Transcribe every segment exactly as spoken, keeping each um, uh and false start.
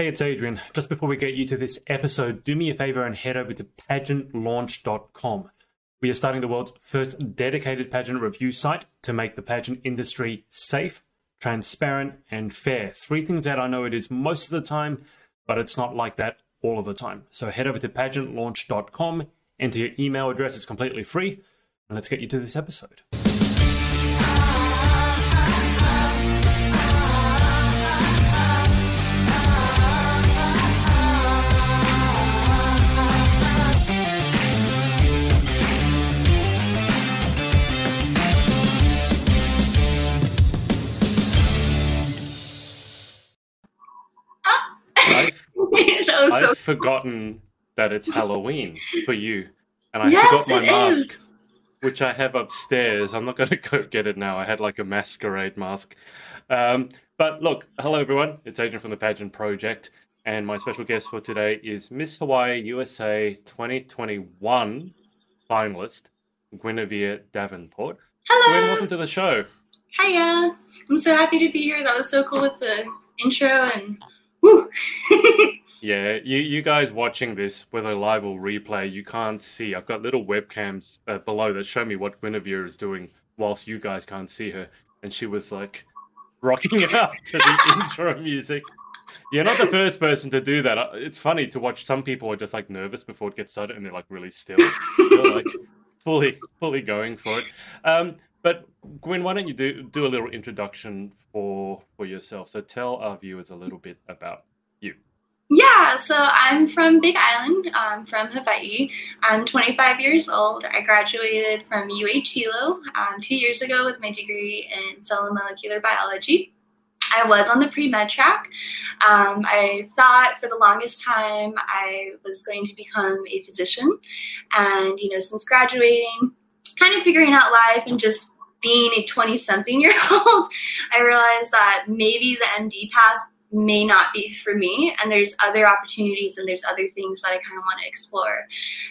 Hey, it's Adrian. Just before we get you to this episode, do me a favor and head over to pageant launch dot com. We are starting the world's first dedicated pageant review site to make the pageant industry safe, transparent, and fair. Three things that I know it is most of the time, but it's not like that all of the time. So head over to pageant launch dot com, enter your email address, it's completely free, and let's get you to this episode. I've forgotten that it's Halloween for you, and I yes, forgot my mask, is. which I have upstairs. I'm not going to go get it now. I had like a masquerade mask. Um, but look, hello everyone. It's Adrian from the Pageant Project, and my special guest for today is Miss Hawaii U S A twenty twenty-one finalist, Guinevere Davenport. Hello. Gwen, welcome to the show. Hiya. I'm so happy to be here. That was so cool with the intro and woo. Yeah, you, you guys watching this, whether live or replay, you can't see. I've got little webcams uh, below that show me what Guinevere is doing whilst you guys can't see her. And she was like rocking out to the intro music. You're not the first person to do that. It's funny to watch. Some people are just like nervous before it gets started and they're like really still. They're like fully, fully going for it. Um, but Gwen, why don't you do, do a little introduction for, for yourself? So tell our viewers a little bit about you. Yeah, so I'm from Big Island. I'm from Hawaii. I'm twenty-five years old. I graduated from U H Hilo um, two years ago with my degree in cell and molecular biology. I was on the pre-med track. Um, I thought for the longest time I was going to become a physician. And, you know, since graduating, kind of figuring out life and just being a twenty-something-year-old, I realized that maybe the M D path may not be for me, and there's other opportunities and there's other things that I kind of want to explore.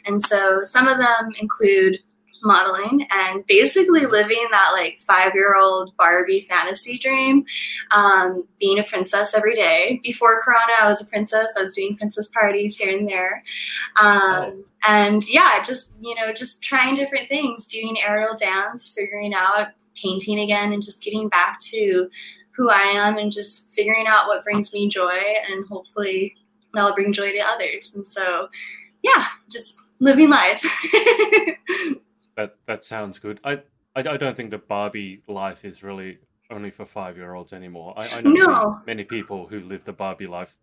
And so some of them include modeling and basically living that like five-year-old Barbie fantasy dream, um, being a princess every day. Before Corona, I was a princess. I was doing princess parties here and there. Um, oh. And yeah, just, you know, just trying different things, doing aerial dance, figuring out painting again, and just getting back to who I am and just figuring out what brings me joy, and hopefully that'll bring joy to others. And so, yeah, just living life. that that sounds good. I, I I don't think the Barbie life is really only for five-year-olds anymore. I, I know no. many people who live the Barbie life.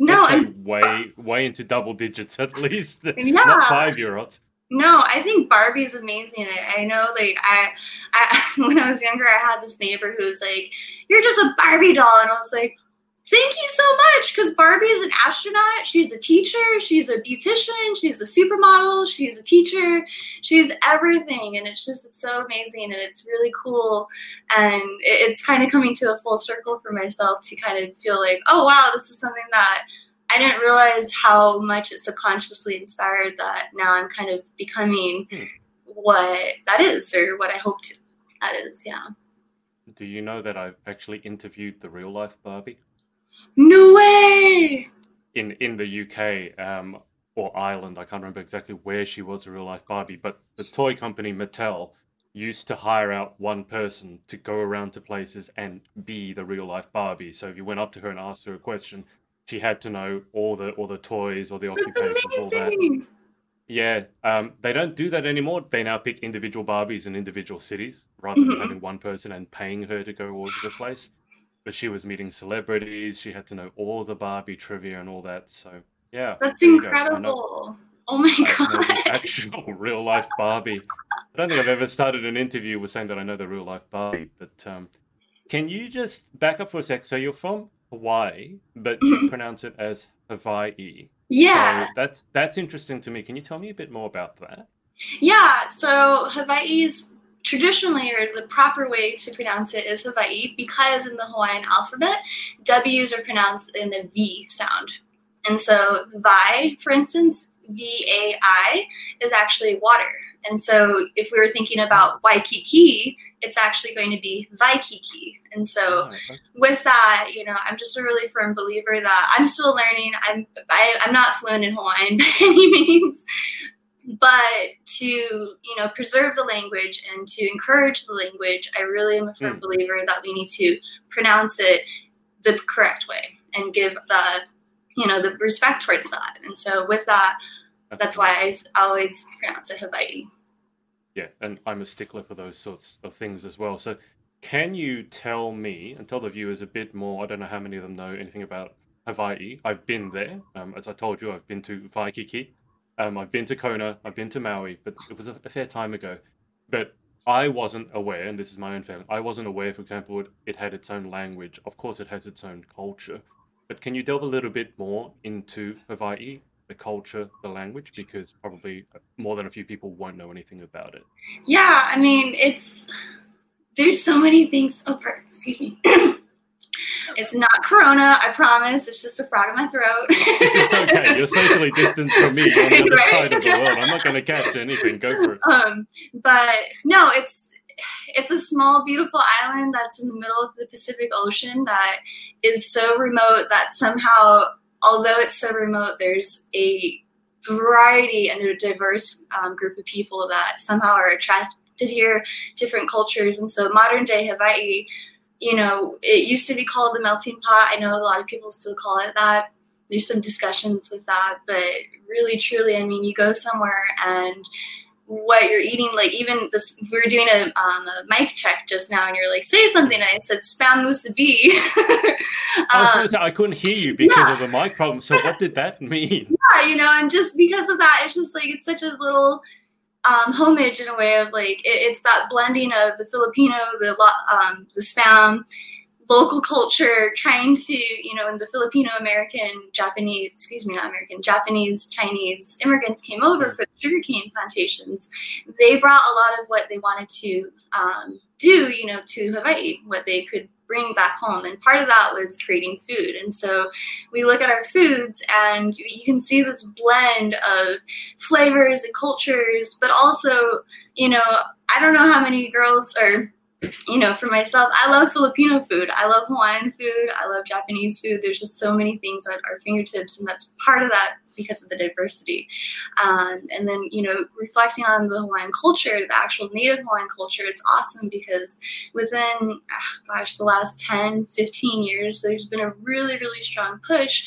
No, I'm way way into double digits at least. Yeah. Not five-year-olds. No, I think Barbie's amazing. I, I know, like, I, I, when I was younger, I had this neighbor who was like, "You're just a Barbie doll." And I was like, thank you so much, because Barbie is an astronaut. She's a teacher. She's a beautician. She's a supermodel. She's a teacher. She's everything. And it's just, it's so amazing. And it's really cool. And it's kind of coming to a full circle for myself to kind of feel like, oh, wow, this is something that I didn't realize how much it subconsciously inspired that. Now I'm kind of becoming hmm. what that is, or what I hope to, that is, yeah. Do you know that I've actually interviewed the real-life Barbie? No way! In in the U K um, or Ireland, I can't remember exactly where she was a real-life Barbie, but the toy company Mattel used to hire out one person to go around to places and be the real-life Barbie. So if you went up to her and asked her a question, she had to know all the all the toys, all the occupations, all that. Yeah, um, they don't do that anymore. They now pick individual Barbies in individual cities rather than mm-hmm. having one person and paying her to go all over the place. But she was meeting celebrities. She had to know all the Barbie trivia and all that. So, yeah. That's incredible. Know, oh, my I God. An actual real-life Barbie. I don't think I've ever started an interview with saying that I know the real-life Barbie. But um, can you just back up for a sec? So you're from Hawaii, but mm-hmm. you pronounce it as Hawai'i. Yeah. So that's that's interesting to me. Can you tell me a bit more about that? Yeah, so Hawaii is traditionally, or the proper way to pronounce it is Hawaii, because in the Hawaiian alphabet, W's are pronounced in the V sound. And so vai, for instance, V A I, is actually water. And so if we were thinking about Waikiki, it's actually going to be Waikiki. And so with that, you know, I'm just a really firm believer that I'm still learning. I'm I, I'm not fluent in Hawaiian by any means, but to, you know, preserve the language and to encourage the language, I really am a firm mm. believer that we need to pronounce it the correct way and give the, you know, the respect towards that. And so with that, that's why I always pronounce it Hawai'i. Yeah, and I'm a stickler for those sorts of things as well. So can you tell me and tell the viewers a bit more, I don't know how many of them know anything about Hawaii. I've been there. Um, as I told you, I've been to Waikiki. Um, I've been to Kona. I've been to Maui, but it was a, a fair time ago. But I wasn't aware, and this is my own feeling, I wasn't aware, for example, it, it had its own language. Of course, it has its own culture. But can you delve a little bit more into Hawaii? The culture, the language, because probably more than a few people won't know anything about it. Yeah, I mean, it's, there's so many things. Oh, pardon, excuse me. It's not Corona, I promise. It's just a frog in my throat. It's, it's okay. You're socially distanced from me on the other right? side of the world. I'm not going to catch anything. Go for it. Um, but no, it's it's a small, beautiful island that's in the middle of the Pacific Ocean that is so remote that somehow, although it's so remote, there's a variety and a diverse um, group of people that somehow are attracted here, different cultures. And so modern day Hawaii, you know, it used to be called the melting pot. I know a lot of people still call it that. There's some discussions with that, but really, truly, I mean, you go somewhere and what you're eating, like even this, we were doing a, um, a mic check just now, and you're like, say something. And I said, spam musubi. um, I was going to say, I couldn't hear you because yeah. of the mic problem. So what did that mean? Yeah, you know, and just because of that, it's just like, it's such a little um, homage in a way of like, it, it's that blending of the Filipino, the um, the spam, local culture, trying to, you know, in the Filipino American, Japanese, excuse me, not American, Japanese, Chinese immigrants came over for the sugarcane plantations. They brought a lot of what they wanted to um, do, you know, to Hawaii, what they could bring back home. And part of that was creating food. And so we look at our foods and you can see this blend of flavors and cultures, but also, you know, I don't know how many girls are, you know, for myself, I love Filipino food. I love Hawaiian food. I love Japanese food. There's just so many things at our fingertips, and that's part of that because of the diversity. Um, and then, you know, reflecting on the Hawaiian culture, the actual native Hawaiian culture, it's awesome because within, oh gosh, the last ten, fifteen years, there's been a really, really strong push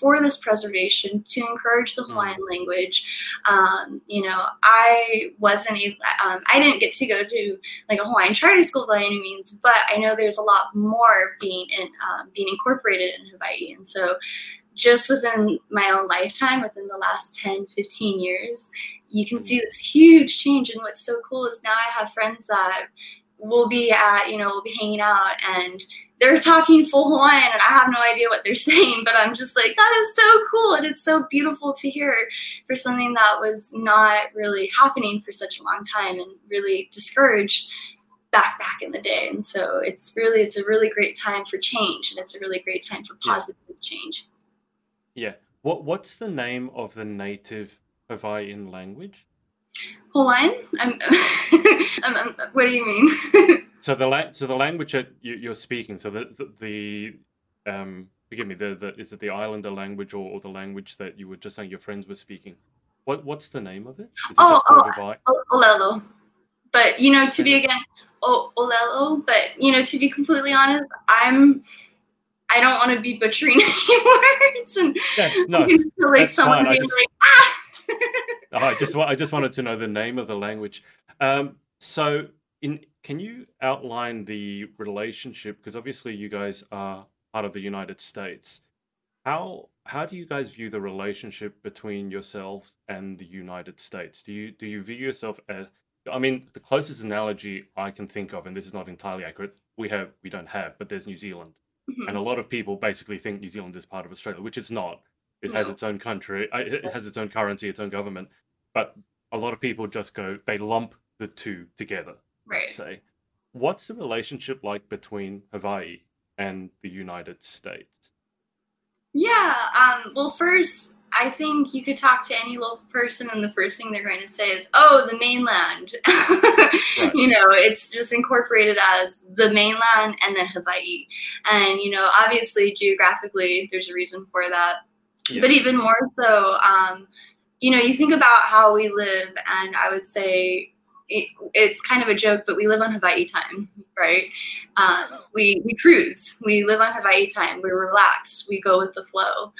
for this preservation to encourage the Hawaiian language. Um, you know, I wasn't, a, um, I didn't get to go to like a Hawaiian charter school by any means, but I know there's a lot more being in, um, being incorporated in Hawaii. And so just within my own lifetime, within the last ten, fifteen years, you can see this huge change. And what's so cool is now I have friends that we'll be at, you know, we'll be hanging out and they're talking full Hawaiian and I have no idea what they're saying, but I'm just like, that is so cool. And it's so beautiful to hear for something that was not really happening for such a long time and really discouraged back, back in the day. And so it's really, it's a really great time for change, and it's a really great time for positive yeah. change. Yeah. What, what's the name of the native Hawaiian language? Hawaiian? I'm, I'm, I'm, what do you mean? So the la- so the language that you, you're speaking, so the the, the um, forgive me, the, the is it the Islander language or, or the language that you were just saying your friends were speaking? What what's the name of it? Is it oh, just oh, oh Olelo, but you know to be again, oh, Olelo, but you know to be completely honest, I'm. I don't want to be butchering any words, and yeah, no, I'm gonna feel like someone being just, like ah. oh, I just I just wanted to know the name of the language. Um, so in. Can you outline the relationship? Because obviously you guys are part of the United States. How how do you guys view the relationship between yourself and the United States? Do you do you view yourself as? I mean, the closest analogy I can think of, and this is not entirely accurate. We have we don't have, but there's New Zealand, mm-hmm. and a lot of people basically think New Zealand is part of Australia, which it's not. It no. has its own country. It has its own currency, its own government. But a lot of people just go they lump the two together. Right. Say, what's the relationship like between Hawaii and the United States? Yeah, um, well, first, I think you could talk to any local person and the first thing they're going to say is, oh, the mainland. Right. You know, it's just incorporated as the mainland and then Hawaii. And, you know, obviously geographically there's a reason for that. Yeah. But even more so, um, you know, you think about how we live, and I would say it, it's kind of a joke, but we live on Hawaii time, right? Um, we, we cruise. We live on Hawaii time. We're relaxed. We go with the flow.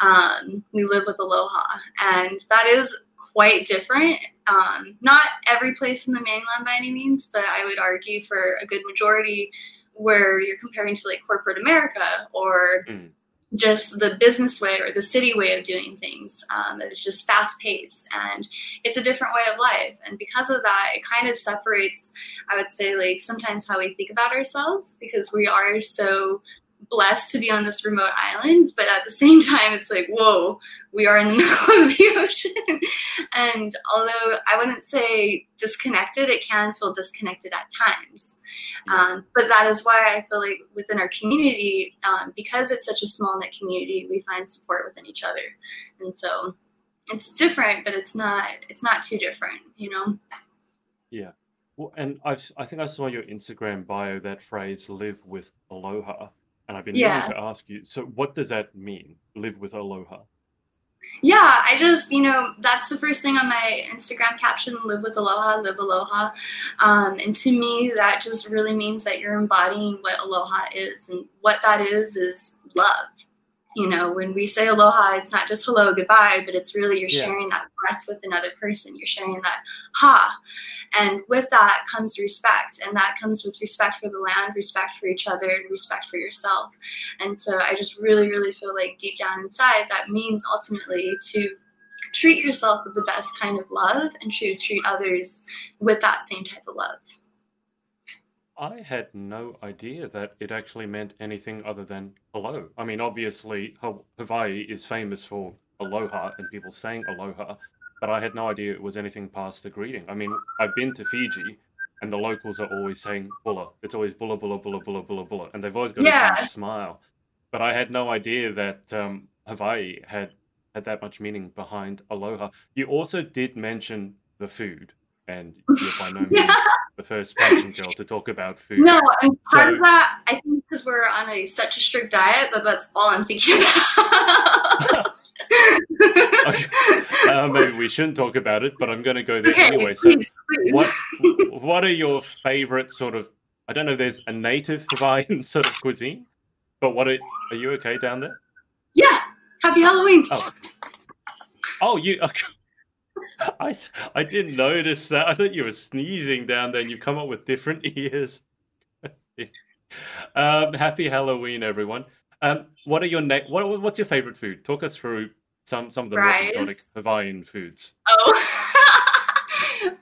Um, we live with aloha. And that is quite different. Um, not every place in the mainland by any means, but I would argue for a good majority where you're comparing to, like, corporate America or mm. just the business way or the city way of doing things. Um, it's just fast paced, and it's a different way of life. And because of that, it kind of separates, I would say, like, sometimes how we think about ourselves, because we are so blessed to be on this remote island. But at the same time, it's like, whoa, we are in the middle of the ocean. And although I wouldn't say disconnected, it can feel disconnected at times. Um, but that is why I feel like within our community, um, because it's such a small knit community, we find support within each other. And so it's different, but it's not, it's not too different, you know? Yeah. Well, and I've, I think I saw your Instagram bio, that phrase, live with aloha. And I've been yeah. wanting to ask you, so what does that mean, live with aloha? Yeah, I just, you know, that's the first thing on my Instagram caption, live with aloha, live aloha. Um, and to me, that just really means that you're embodying what aloha is. And what that is, is love. You know, when we say aloha, it's not just hello, goodbye, but it's really you're yeah. sharing that breath with another person. You're sharing that ha. And with that comes respect. And that comes with respect for the land, respect for each other, and respect for yourself. And so I just really, really feel like deep down inside, that means ultimately to treat yourself with the best kind of love and to treat others with that same type of love. I had no idea that it actually meant anything other than hello. I mean, obviously, Hawaii is famous for aloha and people saying aloha, but I had no idea it was anything past the greeting. I mean, I've been to Fiji, and the locals are always saying bula. It's always bula, bula, bula, bula, bula, bula, and they've always got yeah. a huge smile. But I had no idea that um, Hawaii had, had that much meaning behind aloha. You also did mention the food, and you're by no means... yeah. the first Pageant girl to talk about food. No, and part so, of that, I think because we're on a such a strict diet that that's all I'm thinking about. Okay. uh, maybe we shouldn't talk about it, but I'm going to go there okay, anyway. So please, please. What, what are your favorite sort of, I don't know, there's a native Hawaiian sort of cuisine, but what are, are you okay down there? Yeah, happy Halloween. Oh, oh you, okay. I I didn't notice that. I thought you were sneezing down there and you've come up with different ears. um, happy Halloween, everyone. Um, what are your na- what what's your favorite food? Talk us through some, some of the more exotic Hawaiian foods. Oh,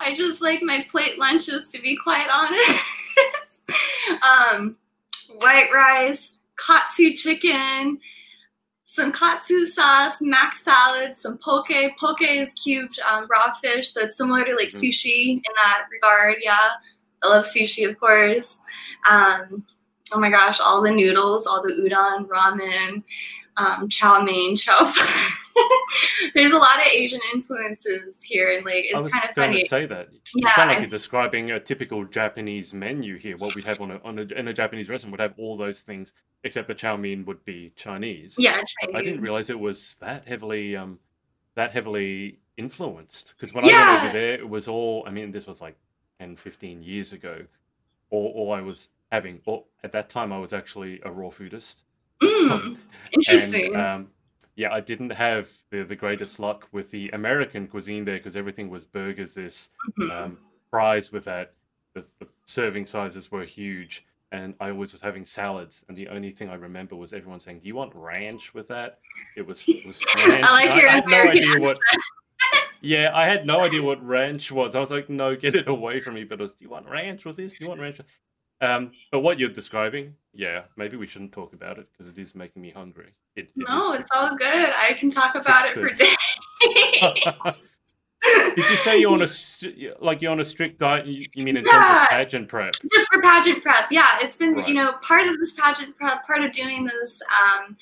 I just like my plate lunches, to be quite honest. um, white rice, katsu chicken, some katsu sauce, mac salad, some poke. Poke is cubed um, raw fish, so it's similar to, like, mm-hmm. sushi in that regard, yeah. I love sushi, of course. Um, oh, my gosh, all the noodles, all the udon, ramen, um, chow mein, chow pho. There's a lot of Asian influences here, and, like, it's kind of funny. I was going to say that. Yeah, you sound like I... you're describing a typical Japanese menu here. What we'd have on a, on a in a Japanese restaurant would have all those things, except the chow mein would be Chinese. Yeah, Chinese. I didn't realize it was that heavily, um, that heavily influenced. Because when yeah. I went over there, it was all. I mean, this was like ten, fifteen years ago. All, all I was having, or at that time, I was actually a raw foodist. Mm, um, interesting. And, um, yeah, I didn't have the, the greatest luck with the American cuisine there because everything was burgers, this, mm-hmm. um, fries with that. The, the serving sizes were huge, and I always was having salads. And the only thing I remember was everyone saying, "Do you want ranch with that?" It was, it was ranch. I like your I, I had no idea what. Yeah, I had no idea what ranch was. I was like, "No, get it away from me!" But it was, "Do you want ranch with this? Do you want ranch?" Um, but what you're describing, yeah, maybe we shouldn't talk about it because it is making me hungry. It, it no, is, it's all good. I can talk about it for days. Did you say you're on a like you're on a strict diet? You mean in yeah. terms of pageant prep? Just for pageant prep, yeah. It's been right. you know part of this pageant prep, part of doing this. Um,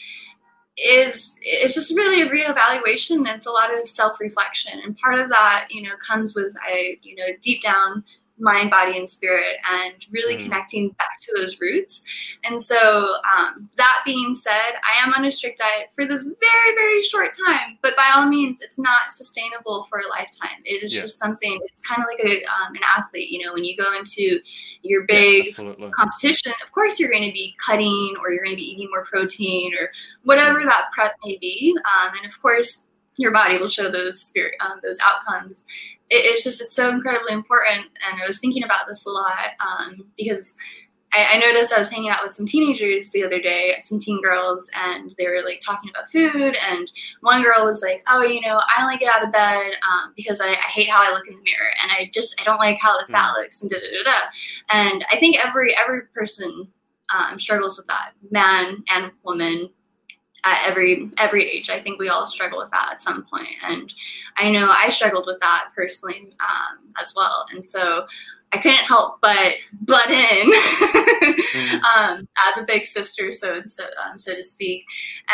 is it's just really a reevaluation. It's a lot of self-reflection, and part of that, you know, comes with I, you know, deep down mind, body, and spirit, and really mm. connecting back to those roots. And so, um, that being said, I am on a strict diet for this very, very short time, but by all means, it's not sustainable for a lifetime. It is yeah. just something. It's kind of like a um, an athlete, you know, when you go into your big yeah, competition, of course you're going to be cutting, or you're going to be eating more protein, or whatever that prep may be. Um, and of course, your body will show those spirit, um, those outcomes. It, it's just, it's so incredibly important. And I was thinking about this a lot um, because I, I noticed I was hanging out with some teenagers the other day, some teen girls, and they were like talking about food. And one girl was like, oh, you know, I only get out of bed um, because I, I hate how I look in the mirror. And I just, I don't like how the fat looks, and da, da, da, da. And I think every, every person um, struggles with that, man and woman, at every every age. I think we all struggle with that at some point. And I know I struggled with that personally um, as well. And so I couldn't help but butt in mm-hmm. um, as a big sister, so so, um, so to speak.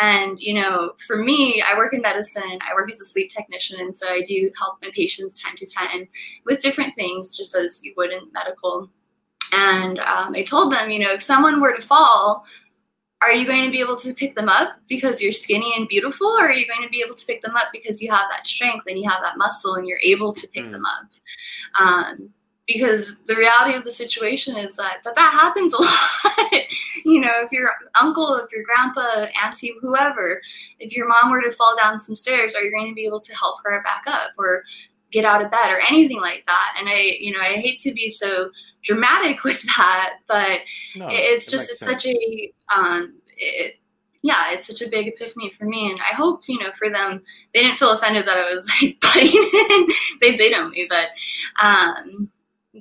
And, you know, for me, I work in medicine. I work as a sleep technician. And so I do help my patients time to time with different things, just as you would in medical. And um, I told them, you know, if someone were to fall, are you going to be able to pick them up because you're skinny and beautiful, or are you going to be able to pick them up because you have that strength and you have that muscle and you're able to pick mm. them up? Um, because the reality of the situation is that that, that happens a lot. You know, if your uncle, if your grandpa, auntie, whoever, if your mom were to fall down some stairs, are you going to be able to help her back up or get out of bed or anything like that? And I, you know, I hate to be so dramatic with that, but no, it's just, it it's sense. such a, um, it, yeah, it's such a big epiphany for me. And I hope, you know, for them, they didn't feel offended that I was like butting in. they, they know me, but, um,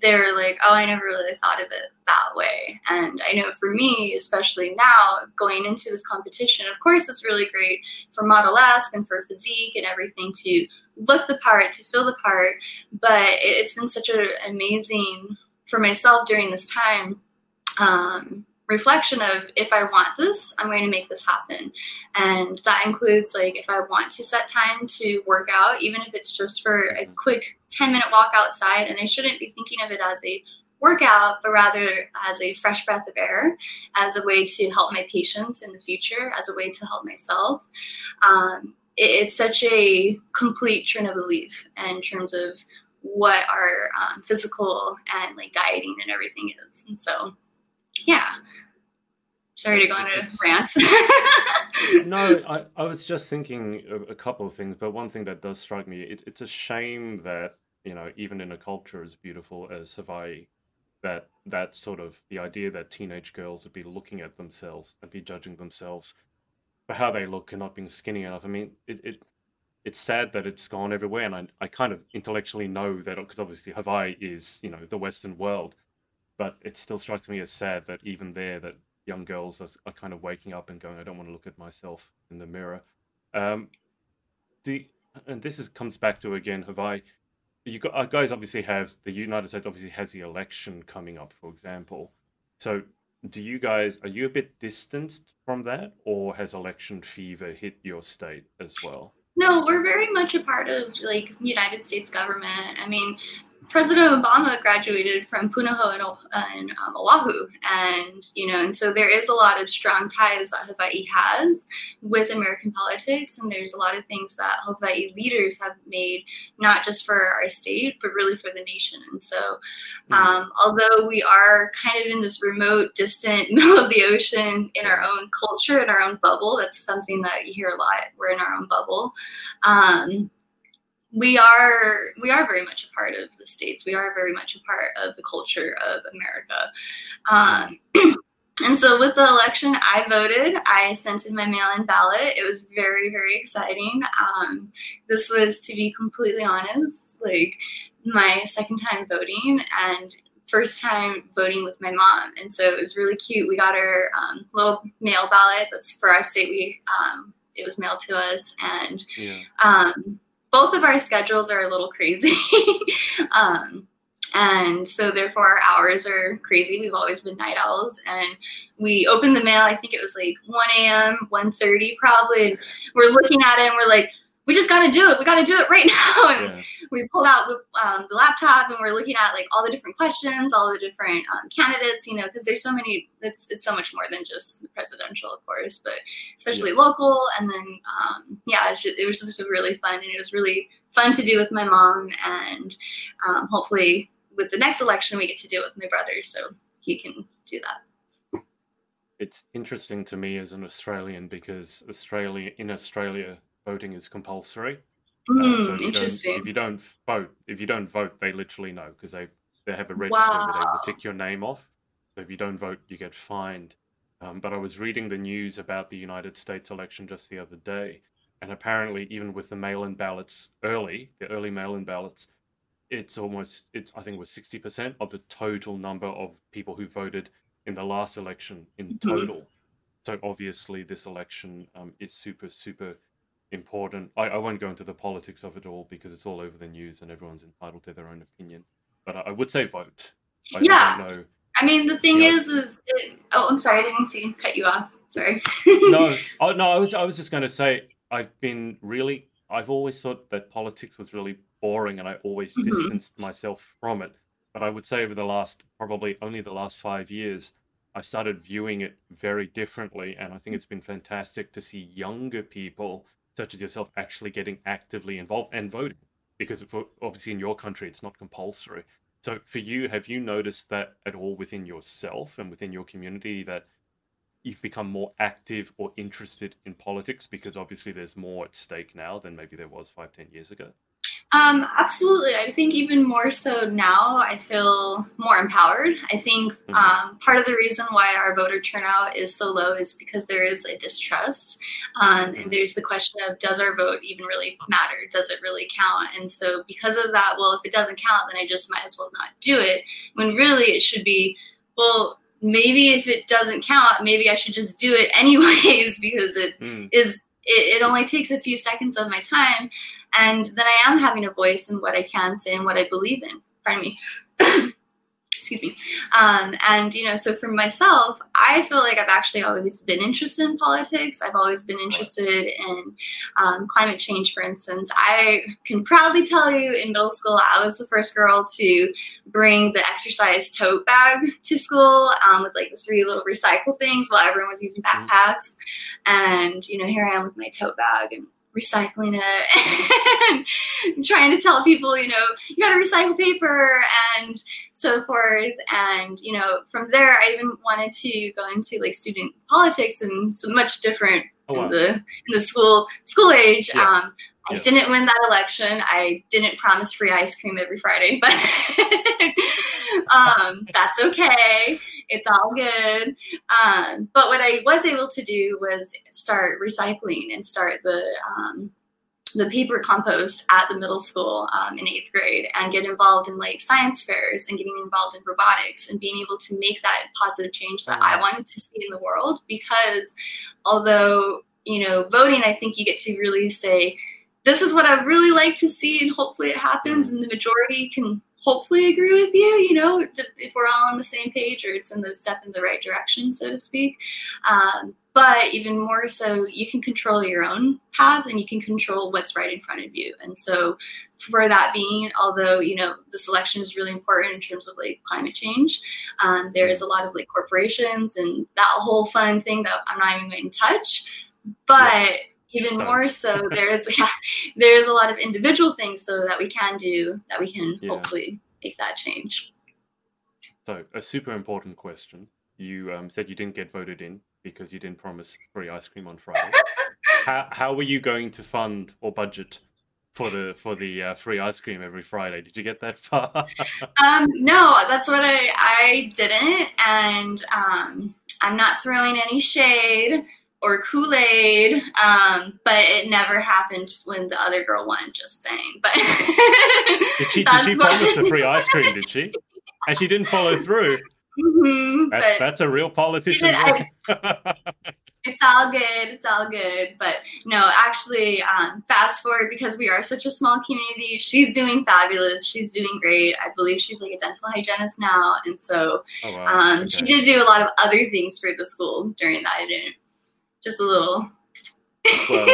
they were like, oh, I never really thought of it that way. And I know for me, especially now, going into this competition, of course, it's really great for model-esque and for physique and everything to look the part, to feel the part. But it, it's been such an amazing, for myself during this time, um, reflection of, if I want this, I'm going to make this happen. And that includes, like, if I want to set time to work out, even if it's just for a quick ten minute walk outside, and I shouldn't be thinking of it as a workout, but rather as a fresh breath of air, as a way to help my patients in the future, as a way to help myself. Um, it, it's such a complete turn of a leaf in terms of what our um, physical and like dieting and everything is. And so, yeah, sorry to go on a rant. No, I, I was just thinking a couple of things, but one thing that does strike me, it, it's a shame that, you know, even in a culture as beautiful as Hawaii, that that sort of the idea that teenage girls would be looking at themselves and be judging themselves for how they look and not being skinny enough. I mean, it, it it's sad that it's gone everywhere. And I, I kind of intellectually know that, because obviously Hawaii is, you know, the Western world, but it still strikes me as sad that even there, that young girls are, are kind of waking up and going, I don't want to look at myself in the mirror. Um, do you, and this is, comes back to, again, Hawaii. You got, our guys obviously have, the United States obviously has the election coming up, for example. So do you guys, are you a bit distanced from that, or has election fever hit your state as well? No, we're very much a part of, like, United States government. I mean, President Obama graduated from Punahou in, uh, in um, Oahu. And, you know, and so there is a lot of strong ties that Hawaii has with American politics. And there's a lot of things that Hawaii leaders have made, not just for our state, but really for the nation. And so mm-hmm. um, although we are kind of in this remote, distant middle of the ocean in our own culture, in our own bubble, that's something that you hear a lot. We're in our own bubble. Um We are we are very much a part of the States. We are very much a part of the culture of America. Um, and so with the election, I voted. I sent in my mail-in ballot. It was very, very exciting. Um, this was, to be completely honest, like my second time voting and first time voting with my mom. And so it was really cute. We got our um, little mail ballot. That's for our state. We um, it was mailed to us. And yeah. um both of our schedules are a little crazy. um, and so therefore our hours are crazy. We've always been night owls, and we opened the mail. I think it was like one a.m., one thirty probably. And we're looking at it and we're like, we just got to do it. We got to do it right now. And yeah. we pulled out um, the laptop and we're looking at like all the different questions, all the different um, candidates, you know, because there's so many, it's, it's so much more than just the presidential, of course, but especially yeah. local. And then, um, yeah, it, should, it was just really fun. And it was really fun to do with my mom. And um, hopefully with the next election, we get to do it with my brother so he can do that. It's interesting to me as an Australian because Australia in Australia, voting is compulsory. Mm, uh, so if interesting. You if you don't vote, if you don't vote, they literally know because they, they have a register wow. where they will tick your name off. So if you don't vote, you get fined. Um, but I was reading the news about the United States election just the other day, and apparently even with the mail-in ballots early, the early mail-in ballots, it's almost, it's I think it was sixty percent of the total number of people who voted in the last election in total. Mm-hmm. So obviously this election um, is super, super important. I, I won't go into the politics of it all because it's all over the news and everyone's entitled to their own opinion. But I, I would say vote. I yeah. don't know. I mean, the thing is, is it, oh, I'm sorry, I didn't mean to cut you off. Sorry. no, oh, no, I was, I was just going to say I've been really, I've always thought that politics was really boring and I always mm-hmm. distanced myself from it. But I would say over the last, probably only the last five years, I started viewing it very differently. And I think it's been fantastic to see younger people such as yourself actually getting actively involved and voting, because for, obviously in your country, it's not compulsory. So for you, have you noticed that at all within yourself and within your community that you've become more active or interested in politics? Because obviously there's more at stake now than maybe there was five, ten years ago. Um, absolutely. I think even more so now, I feel more empowered. I think mm-hmm. um, part of the reason why our voter turnout is so low is because there is a distrust. Um, mm-hmm. And there's the question of, does our vote even really matter? Does it really count? And so because of that, well, if it doesn't count, then I just might as well not do it. When really it should be, well, maybe if it doesn't count, maybe I should just do it anyways, because it mm. is It, it only takes a few seconds of my time, and then I am having a voice in what I can say and what I believe in. Pardon me. Excuse me. Um, and, you know, so for myself, I feel like I've actually always been interested in politics. I've always been interested in um, climate change, for instance. I can proudly tell you in middle school, I was the first girl to bring the exercise tote bag to school um, with like the three little recycle things while everyone was using backpacks. And, you know, here I am with my tote bag and recycling it and trying to tell people, you know, you gotta recycle paper and so forth. And, you know, from there, I even wanted to go into like student politics and so much different oh, wow. in the in the school school age. Yeah. Um, I yeah. didn't win that election. I didn't promise free ice cream every Friday, but um, that's okay. It's all good. Um, but what I was able to do was start recycling and start the um, the paper compost at the middle school um, in eighth grade and get involved in like science fairs and getting involved in robotics and being able to make that positive change that I wanted to see in the world. Because although, you know, voting, I think you get to really say, this is what I really like to see and hopefully it happens and the majority can hopefully agree with you, you know, if we're all on the same page or it's in the step in the right direction, so to speak. Um, but even more so, you can control your own path and you can control what's right in front of you. And so for that being, although, you know, this election is really important in terms of like climate change, um, there's a lot of like corporations and that whole fun thing that I'm not even going to touch, but yeah. Even more so, there's yeah, there's a lot of individual things, though, that we can do, that we can yeah. hopefully make that change. So a super important question. You um, said you didn't get voted in because you didn't promise free ice cream on Friday. how how were you going to fund or budget for the for the uh, free ice cream every Friday? Did you get that far? um, no, that's what I, I didn't. And um, I'm not throwing any shade or Kool-Aid, um, but it never happened when the other girl won, just saying. But did she, did she promise the free ice cream, did she? And she didn't follow through. Mm-hmm, that's, that's a real politician. I, It's all good. It's all good. But no, actually, um, fast forward, because we are such a small community. She's doing fabulous. She's doing great. I believe she's like a dental hygienist now. And so oh, wow. um, okay. she did do a lot of other things for the school during that event. Just a little. Well,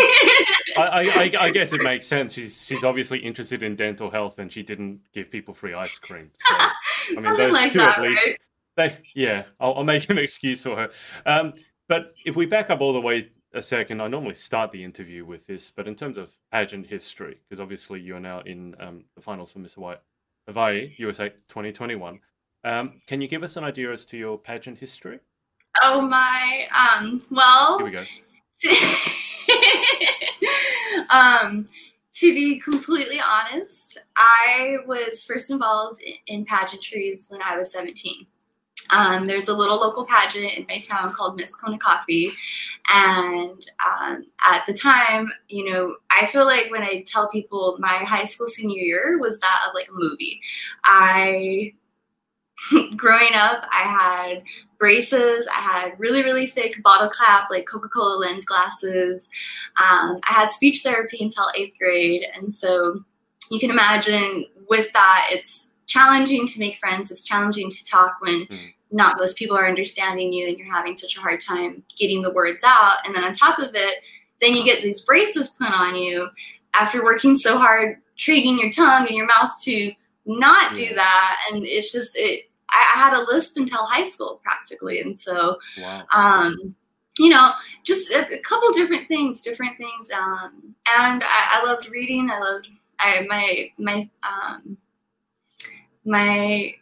I, I, I guess it makes sense. She's she's obviously interested in dental health, and she didn't give people free ice cream. So, I mean, those like two that, at least. Right? They, yeah, I'll, I'll make an excuse for her. Um, But if we back up all the way a second, I normally start the interview with this, but in terms of pageant history, because obviously you are now in um, the finals for Miss Hawaii U S A twenty twenty-one. Um, can you give us an idea as to your pageant history? Oh, my. Um, well, here we go. To, um, to be completely honest, I was first involved in pageantries when I was seventeen. Um, there's a little local pageant in my town called Miss Kona Coffee. And um, at the time, you know, I feel like when I tell people my high school senior year was that of like a movie. I, growing up, I had braces. I had really, really thick bottle cap, like Coca-Cola lens glasses. Um, I had speech therapy until eighth grade. And so you can imagine with that, it's challenging to make friends. It's challenging to talk when mm. not most people are understanding you and you're having such a hard time getting the words out. And then on top of it, then you get these braces put on you after working so hard, training your tongue and your mouth to not yeah. do that. And it's just, it. I, I had a lisp until high school practically. And so, wow. um, you know, just a, a couple different things, different things. Um, and I, I loved reading. I loved I, my, my, um, My,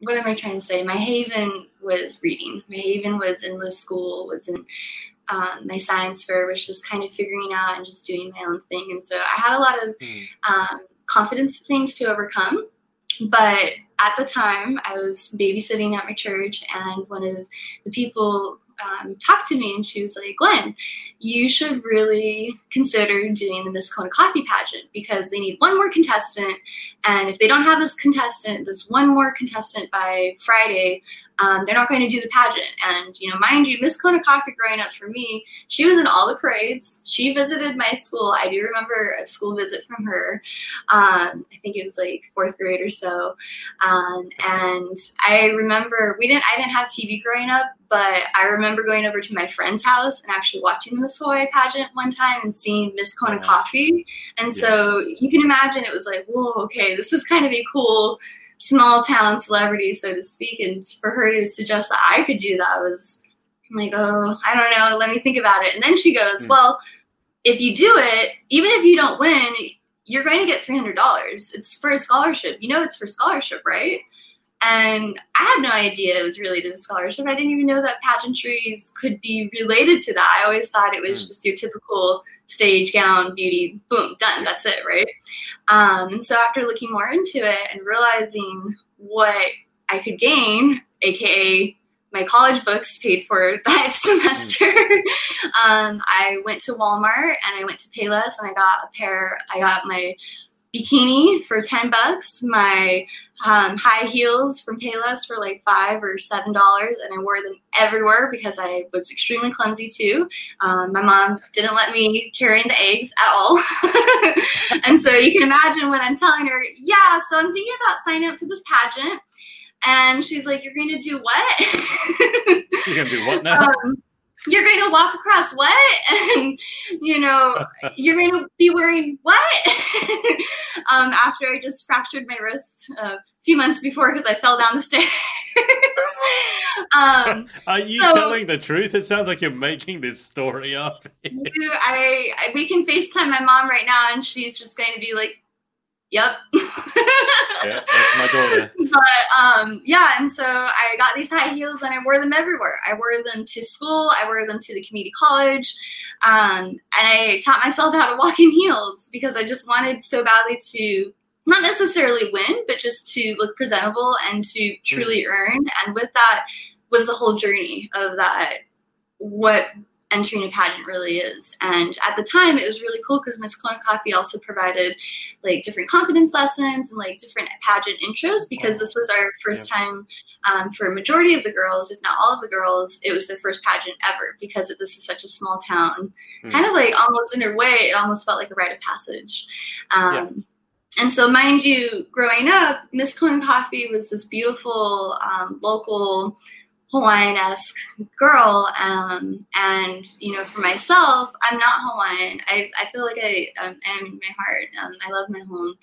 what am I trying to say? My haven was reading. My haven was in the school, was in um, my science fair, was just kind of figuring out and just doing my own thing. And so I had a lot of um, confidence things to overcome. But at the time, I was babysitting at my church, and one of the people um, talked to me, and she was like, Gwen, you should really consider doing the Miss Kona Coffee pageant, because they need one more contestant, and if they don't have this contestant, this one more contestant by Friday, um, they're not going to do the pageant. And, you know, mind you, Miss Kona Coffee growing up for me, she was in all the parades. She visited my school. I do remember a school visit from her. Um, I think it was like fourth grade or so. Um, and I remember we didn't, I didn't have T V growing up, but I remember going over to my friend's house and actually watching the Miss Hawaii pageant one time and seeing Miss Kona oh. Coffee. And yeah. so you can imagine it was like, whoa, okay, this is kind of a cool small town celebrity, so to speak. And for her to suggest that I could do that was, I'm like, oh, I don't know. Let me think about it. And then she goes, mm. well, if you do it, even if you don't win, you're going to get three hundred dollars. It's for a scholarship. You know it's for scholarship, right? And I had no idea it was related to scholarship. I didn't even know that pageantries could be related to that. I always thought it was mm. just your typical stage, gown, beauty, boom, done. That's it, right? Um, so after looking more into it and realizing what I could gain, a k a my college books paid for that semester, mm. um, I went to Walmart and I went to Payless and I got a pair, I got my bikini for ten bucks, my um, high heels from Payless for like five or seven dollars, and I wore them everywhere because I was extremely clumsy too. Um, my mom didn't let me carry in the eggs at all. And so you can imagine when I'm telling her, yeah, so I'm thinking about signing up for this pageant, and she's like, you're going to do what? You're going to do what now? Um, You're going to walk across what? And, you know, you're going to be wearing what? um, after I just fractured my wrist uh, a few months before because I fell down the stairs. um, Are you so, telling the truth? It sounds like you're making this story up. you, I, I we can FaceTime my mom right now, and she's just going to be like, yep. Yeah, that's my daughter. But um, yeah, and so I got these high heels and I wore them everywhere. I wore them to school. I wore them to the community college. Um, and I taught myself how to walk in heels because I just wanted so badly to not necessarily win, but just to look presentable and to truly mm. earn. And with that was the whole journey of that, what entering a pageant really is. And at the time, it was really cool because Miss Kona Coffee also provided like different confidence lessons and like different pageant intros, because this was our first yeah. time um, for a majority of the girls, if not all of the girls, it was their first pageant ever, because it, this is such a small town. Mm. Kind of like almost in a way, it almost felt like a rite of passage. Um, yeah. And so, mind you, growing up, Miss Kona Coffee was this beautiful um, local Hawaiian-esque girl. Um, and, you know, for myself, I'm not Hawaiian. I, I feel like I um, am in my heart. Um, I love my home.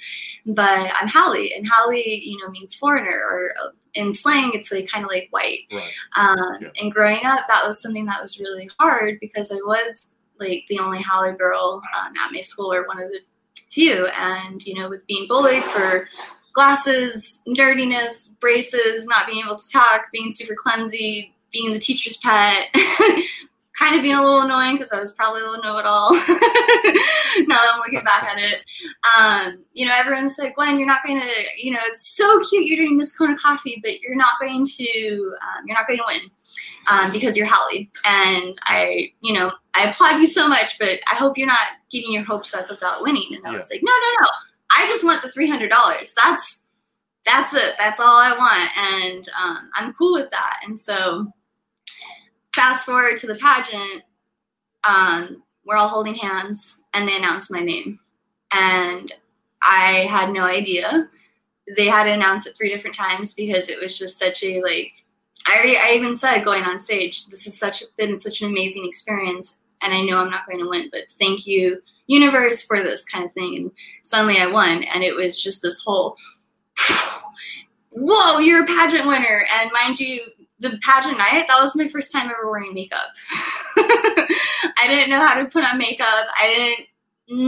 But I'm Haole. And Haole, you know, means foreigner. Or in slang, it's like kind of like white. Right. Um, yeah. And growing up, that was something that was really hard, because I was, like, the only Haole girl um, at my school, or one of the few. And, you know, with being bullied for glasses, nerdiness, braces, not being able to talk, being super clumsy, being the teacher's pet, kind of being a little annoying because I was probably a little know-it-all. Now that I'm looking back at it. Um, you know, everyone's like, Gwen, you're not going to, you know, it's so cute you're doing Miss Kona Coffee, but you're not going to, um, you're not going to win. Um, because you're Haole, and I, you know, I applaud you so much, but I hope you're not giving your hopes up about winning. And I yeah. was like, no, no, no, I just want the three hundred dollars. That's, that's it. That's all I want. And um, I'm cool with that. And so fast forward to the pageant, um, we're all holding hands, and they announced my name, and I had no idea. They had to announce it three different times, because it was just such a, like, I already, I even said going on stage, this has such been such an amazing experience, and I know I'm not going to win, but thank you, universe, for this kind of thing. And suddenly I won, and it was just this whole, whoa, you're a pageant winner. And mind you, the pageant night, that was my first time ever wearing makeup. I didn't know how to put on makeup. I didn't.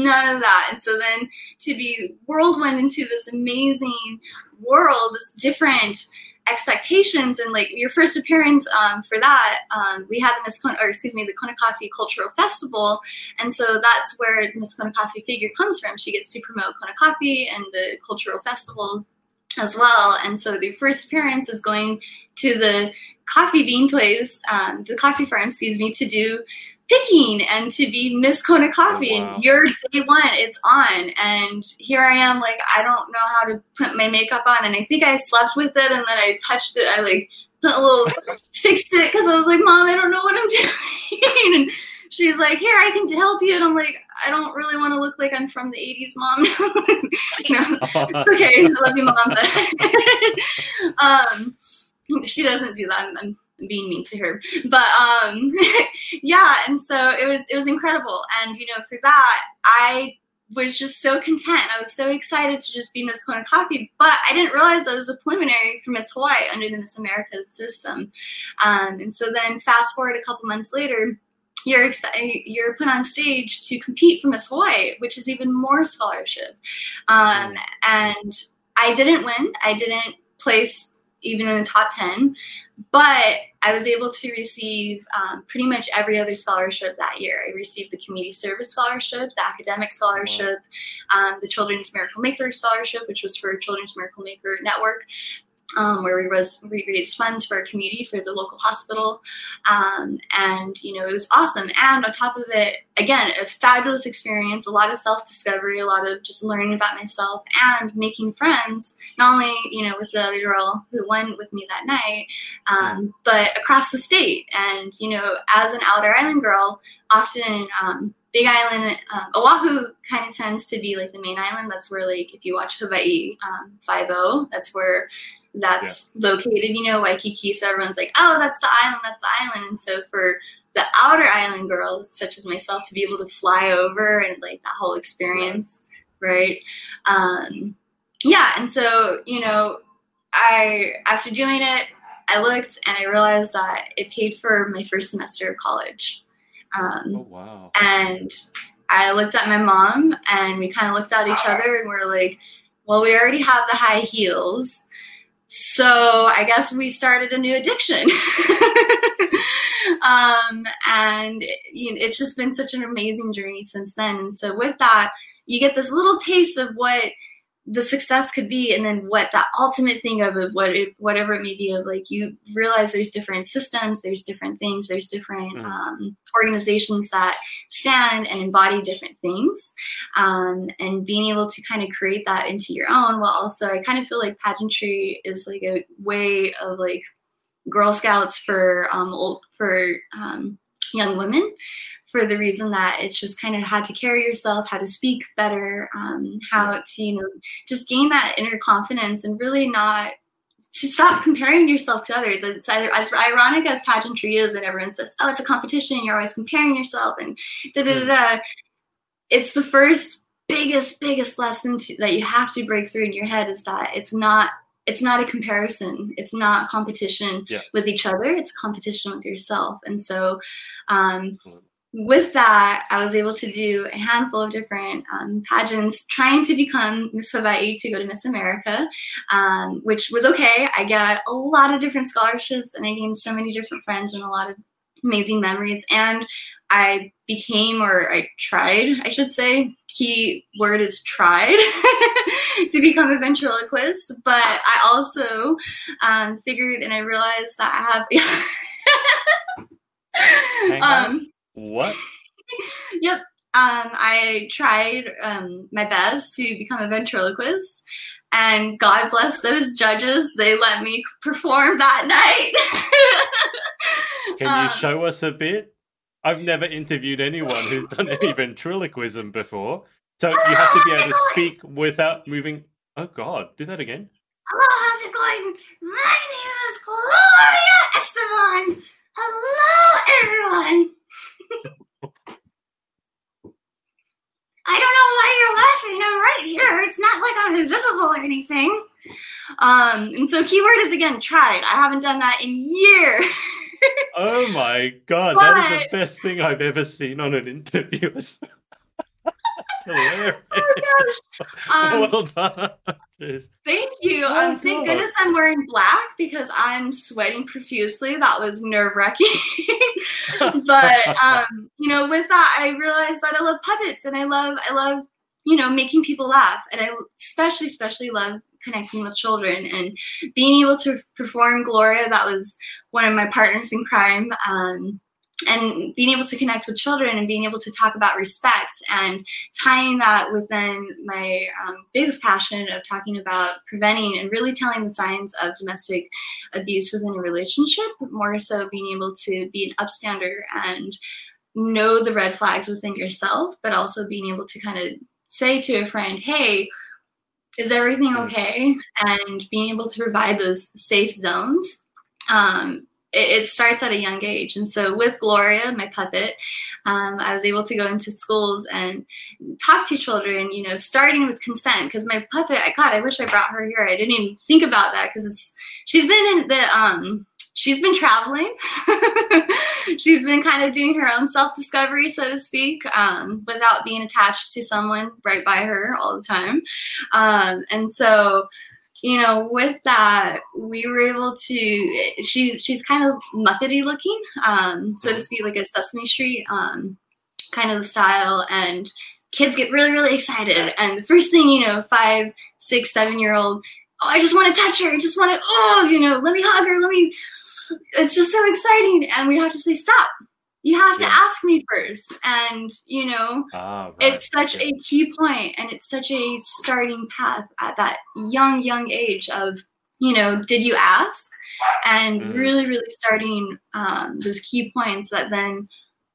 None of that. And so then to be whirlwind into this amazing world, this different expectations, and like your first appearance um, for that, um, we had the Miss Kona, or excuse me, the Kona Coffee Cultural Festival. And so that's where Miss Kona Coffee figure comes from. She gets to promote Kona Coffee and the cultural festival as well. And so the first appearance is going to the coffee bean place, um, the coffee farm, excuse me, to do picking and to be Miss Kona Coffee. Oh, wow. And you're day one, it's on. And here I am, like, I don't know how to put my makeup on. And I think I slept with it, and then I touched it. I, like, put a little, fixed it, because I was like, Mom, I don't know what I'm doing. And she's like, here, I can help you. And I'm like, I don't really want to look like I'm from the eighties, Mom. No, it's okay. I love you, Mom. But um, she doesn't do that. I'm, being mean to her, but um yeah, and so it was it was incredible. And you know, for that, I was just so content. I was so excited to just be Miss Kona Coffee, but I didn't realize that it was a preliminary for Miss Hawaii under the Miss America system. Um and so then fast forward a couple months later, you're expe- you're put on stage to compete for Miss Hawaii, which is even more scholarship. Um and I didn't win. I didn't place even in the top ten, but I was able to receive um, pretty much every other scholarship that year. I received the community service scholarship, the academic scholarship, wow. um, the Children's Miracle Maker scholarship, which was for Children's Miracle Maker Network, um, where we, was, we raised funds for our community, for the local hospital. Um, and, you know, it was awesome. And on top of it, again, a fabulous experience, a lot of self-discovery, a lot of just learning about myself and making friends, not only, you know, with the other girl who won with me that night, um, but across the state. And, you know, as an outer island girl, often um, Big Island, um, Oahu kind of tends to be like the main island. That's where, like, if you watch Hawaii um, Five-O, that's where that's yeah. located, you know, Waikiki. So everyone's like, oh, that's the island, that's the island. And so for the outer island girls, such as myself, to be able to fly over and like that whole experience, right? Um, yeah, and so, you know, I after doing it, I looked and I realized that it paid for my first semester of college. Um, oh, wow. And I looked at my mom, and we kind of looked at each other, and we're like, well, we already have the high heels, so I guess we started a new addiction. Um, and it, you know, it's just been such an amazing journey since then. And so with that, you get this little taste of what the success could be, and then what the ultimate thing of, of what it, whatever it may be, of like, you realize there's different systems, there's different things, there's different mm. um, organizations that stand and embody different things, um, and being able to kind of create that into your own. While also, I kind of feel like pageantry is like a way of like Girl Scouts for um, old, for um, young women, for the reason that it's just kind of how to carry yourself, how to speak better, um, how to, you know, just gain that inner confidence, and really not to stop comparing yourself to others. It's either, as ironic as pageantry is, and everyone says, oh, it's a competition, you're always comparing yourself, and da da da da. It's the first biggest, biggest lesson to, that you have to break through in your head, is that it's not, it's not a comparison. It's not competition yeah. with each other. It's competition with yourself. And so, um, with that, I was able to do a handful of different um, pageants, trying to become Miss Hawaii to go to Miss America, um, which was okay. I got a lot of different scholarships, and I gained so many different friends and a lot of amazing memories. And I became, or I tried, I should say, key word is tried, to become a ventriloquist. But I also um, figured, and I realized that I have... Hang on. Um, What? Yep. Um, I tried um, my best to become a ventriloquist, and God bless those judges. They let me perform that night. Can um, you show us a bit? I've never interviewed anyone who's done any ventriloquism before. So hello, you have to be able to speak without moving. Oh, God. Do that again. Hello, how's it going? My name is Gloria Esteban. Hello, everyone. I don't know why you're laughing. I'm right here. It's not like I'm invisible or anything. Um, and so keyword is, again, tried. I haven't done that in years. Oh, my God. But... that is the best thing I've ever seen on an interview. That's hilarious. Oh, gosh. Um, well done. Thank you. Oh, um, thank goodness I'm wearing black, because I'm sweating profusely. That was nerve-wracking. But, um, you know, with that, I realized that I love puppets, and I love, I love, you know, making people laugh. And I especially, especially love connecting with children, and being able to perform Gloria. That was one of my partners in crime. Um, and being able to connect with children, and being able to talk about respect, and tying that within my um, biggest passion of talking about preventing and really telling the signs of domestic abuse within a relationship, more so being able to be an upstander and know the red flags within yourself, but also being able to kind of say to a friend, hey, is everything okay? And being able to provide those safe zones. Um, it starts at a young age. And so with Gloria, my puppet, um, I was able to go into schools and talk to children, you know, starting with consent. Because my puppet, I, God, I wish I brought her here. I didn't even think about that, because it's she's been in the um, she's been traveling. She's been kind of doing her own self-discovery, so to speak, um, without being attached to someone right by her all the time. Um, and so you know, with that, we were able to, she's, she's kind of Muppety looking, um, so to speak, like a Sesame Street um, kind of style, and kids get really, really excited. And the first thing, you know, five, six, seven-year-old, oh, I just want to touch her. I just want to, oh, you know, let me hug her. Let me, it's just so exciting. And we have to say, stop. You have yeah. to ask me first. And, you know, ah, right. it's such yeah. a key point, and it's such a starting path at that young, young age of, you know, did you ask? And mm. really, really starting um, those key points that then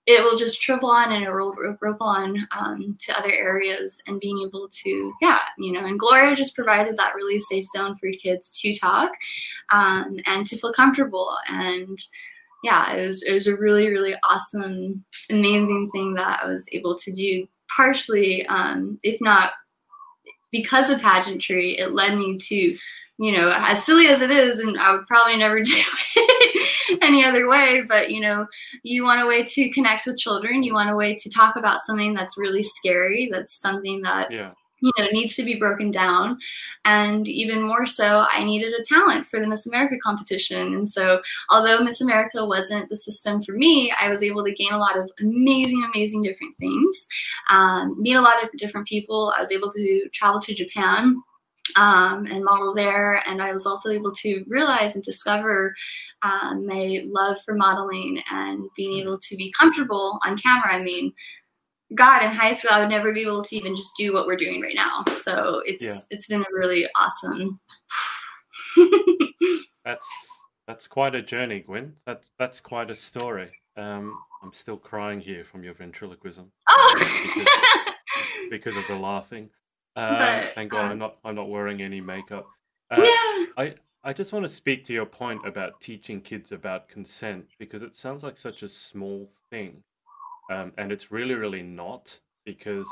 it will just triple on and it will ripple on um, to other areas, and being able to, yeah, you know, and Gloria just provided that really safe zone for kids to talk um, and to feel comfortable. And, yeah, it was it was a really, really awesome, amazing thing that I was able to do, partially, um, if not because of pageantry. It led me to, you know, as silly as it is, and I would probably never do it any other way, but, you know, you want a way to connect with children. You want a way to talk about something that's really scary, that's something that, yeah. you know, needs to be broken down. And even more so, I needed a talent for the Miss America competition. And so although Miss America wasn't the system for me, I was able to gain a lot of amazing, amazing different things, um, meet a lot of different people. I was able to travel to Japan um, and model there. And I was also able to realize and discover um, my love for modeling and being able to be comfortable on camera. I mean, God, in high school, I would never be able to even just do what we're doing right now. So it's yeah. it's been really awesome. that's that's quite a journey, Gwen. That's that's quite a story. Um, I'm still crying here from your ventriloquism. Oh. because, because of the laughing. Uh, but, thank God, um, I'm not I'm not wearing any makeup. Uh, yeah. I I just want to speak to your point about teaching kids about consent, because it sounds like such a small thing. Um, and it's really, really not, because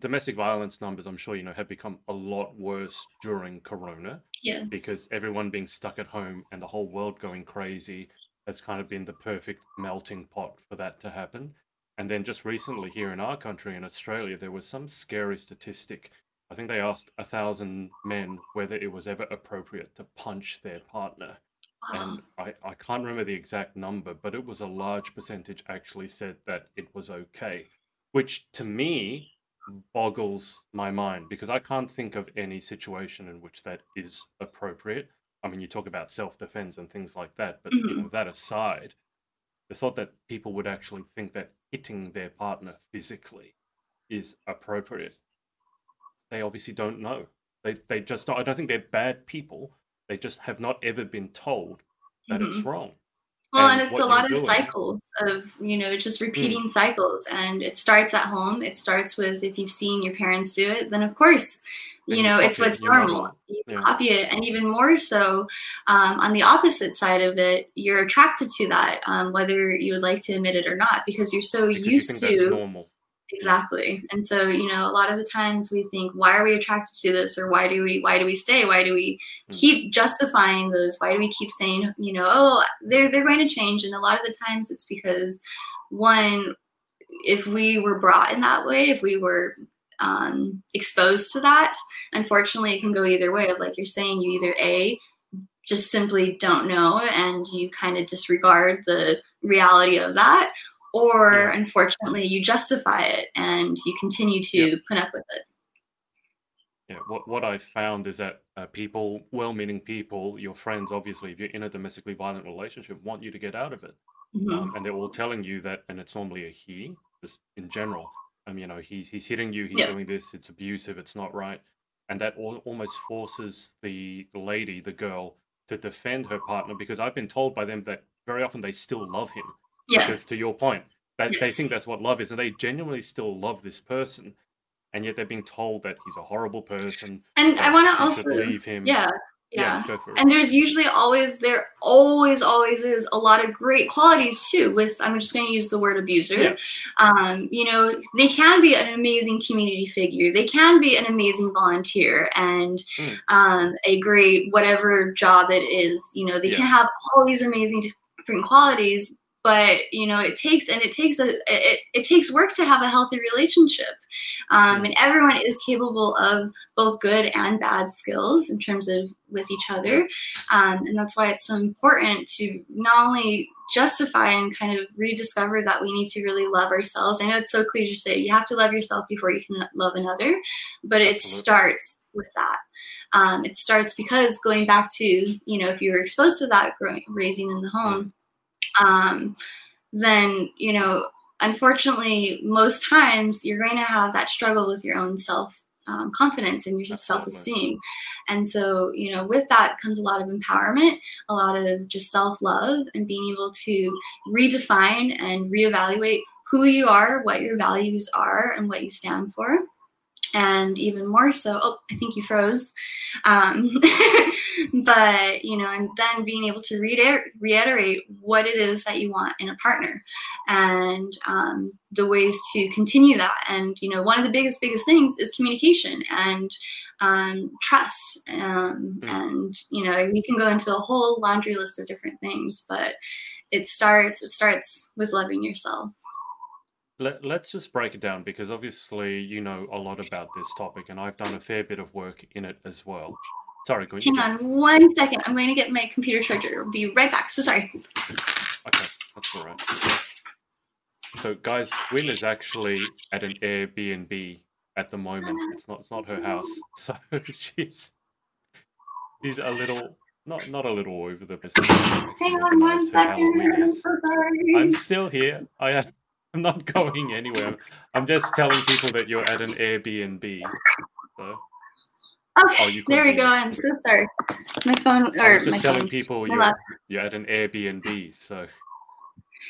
domestic violence numbers, I'm sure you know, have become a lot worse during Corona. Yes. Because everyone being stuck at home and the whole world going crazy has kind of been the perfect melting pot for that to happen. And then just recently here in our country, in Australia, there was some scary statistic. I think they asked a thousand men whether it was ever appropriate to punch their partner. And I, I can't remember the exact number, but it was a large percentage actually said that it was okay, which to me boggles my mind, because I can't think of any situation in which that is appropriate. I mean, you talk about self-defense and things like that, but mm-hmm. you know, that aside, the thought that people would actually think that hitting their partner physically is appropriate, they obviously don't know. They they just don't. I don't think they're bad people. They just have not ever been told that mm-hmm. it's wrong. Well, and, and it's a lot of doing. cycles of, you know, just repeating mm. cycles. And it starts at home. It starts with, if you've seen your parents do it, then of course, you and know, you it's what's normal. You yeah. copy it. And even more so, um, on the opposite side of it, you're attracted to that, um, whether you would like to admit it or not, because you're so because used you think to that's normal. Exactly. And so, you know, a lot of the times we think, why are we attracted to this? Or why do we, why do we stay? Why do we keep justifying those? Why do we keep saying, you know, oh, they're, they're going to change. And a lot of the times it's because, one, if we were brought in that way, if we were um, exposed to that, unfortunately it can go either way of, like you're saying, you either A, just simply don't know and you kind of disregard the reality of that, or yeah. unfortunately you justify it and you continue to yeah. put up with it. Yeah, what what I've found is that uh, people, well-meaning people, your friends, obviously, if you're in a domestically violent relationship, want you to get out of it. Mm-hmm. Um, and they're all telling you that, and it's normally a he, just in general. Um, you know, he's, he's hitting you, he's yeah. doing this, it's abusive, it's not right. And that all, almost forces the lady, the girl, to defend her partner, because I've been told by them that very often they still love him. Yeah. Because to your point, that yes. they think that's what love is, and they genuinely still love this person, and yet they're being told that he's a horrible person. And I want to also leave him. Yeah, yeah. yeah go for it. And there's usually always there always always is a lot of great qualities too. With I'm just going to use the word abuser. Yeah. Um, you know, they can be an amazing community figure. They can be an amazing volunteer and mm. um, a great whatever job it is. You know, they yeah. can have all these amazing different qualities. But, you know, it takes and it takes a it, it takes work to have a healthy relationship. Um, and everyone is capable of both good and bad skills in terms of with each other. Um, and that's why it's so important to not only justify and kind of rediscover that we need to really love ourselves. I know it's so cliche. You have to love yourself before you can love another. But it starts with that. Um, it starts because going back to, you know, if you were exposed to that growing, raising in the home. Um, then, you know, unfortunately, most times you're going to have that struggle with your own self um, confidence and your self-esteem. And so, you know, with that comes a lot of empowerment, a lot of just self-love and being able to redefine and reevaluate who you are, what your values are, and what you stand for. And even more so, oh, I think you froze. Um, but, you know, and then being able to reiter- reiterate what it is that you want in a partner and um, the ways to continue that. And, you know, one of the biggest, biggest things is communication and um, trust. Um, mm-hmm. And, you know, we can go into a whole laundry list of different things, but it starts, it starts with loving yourself. Let, let's just break it down, because obviously you know a lot about this topic and I've done a fair bit of work in it as well. Sorry, Gwen. Hang on one second. I'm going to get my computer charger. I'll be right back. So sorry. Okay, that's all right. So guys, Gwen is actually at an Airbnb at the moment. It's not it's not her house, so she's she's a little not not a little over the place. Hang on one second. I'm so sorry. I'm still here. I am, I'm not going anywhere. I'm just telling people that you're at an Airbnb. So. Okay, oh, there we go. I'm so sorry. My phone. Or I was just my telling phone. People you're, you're at an Airbnb, so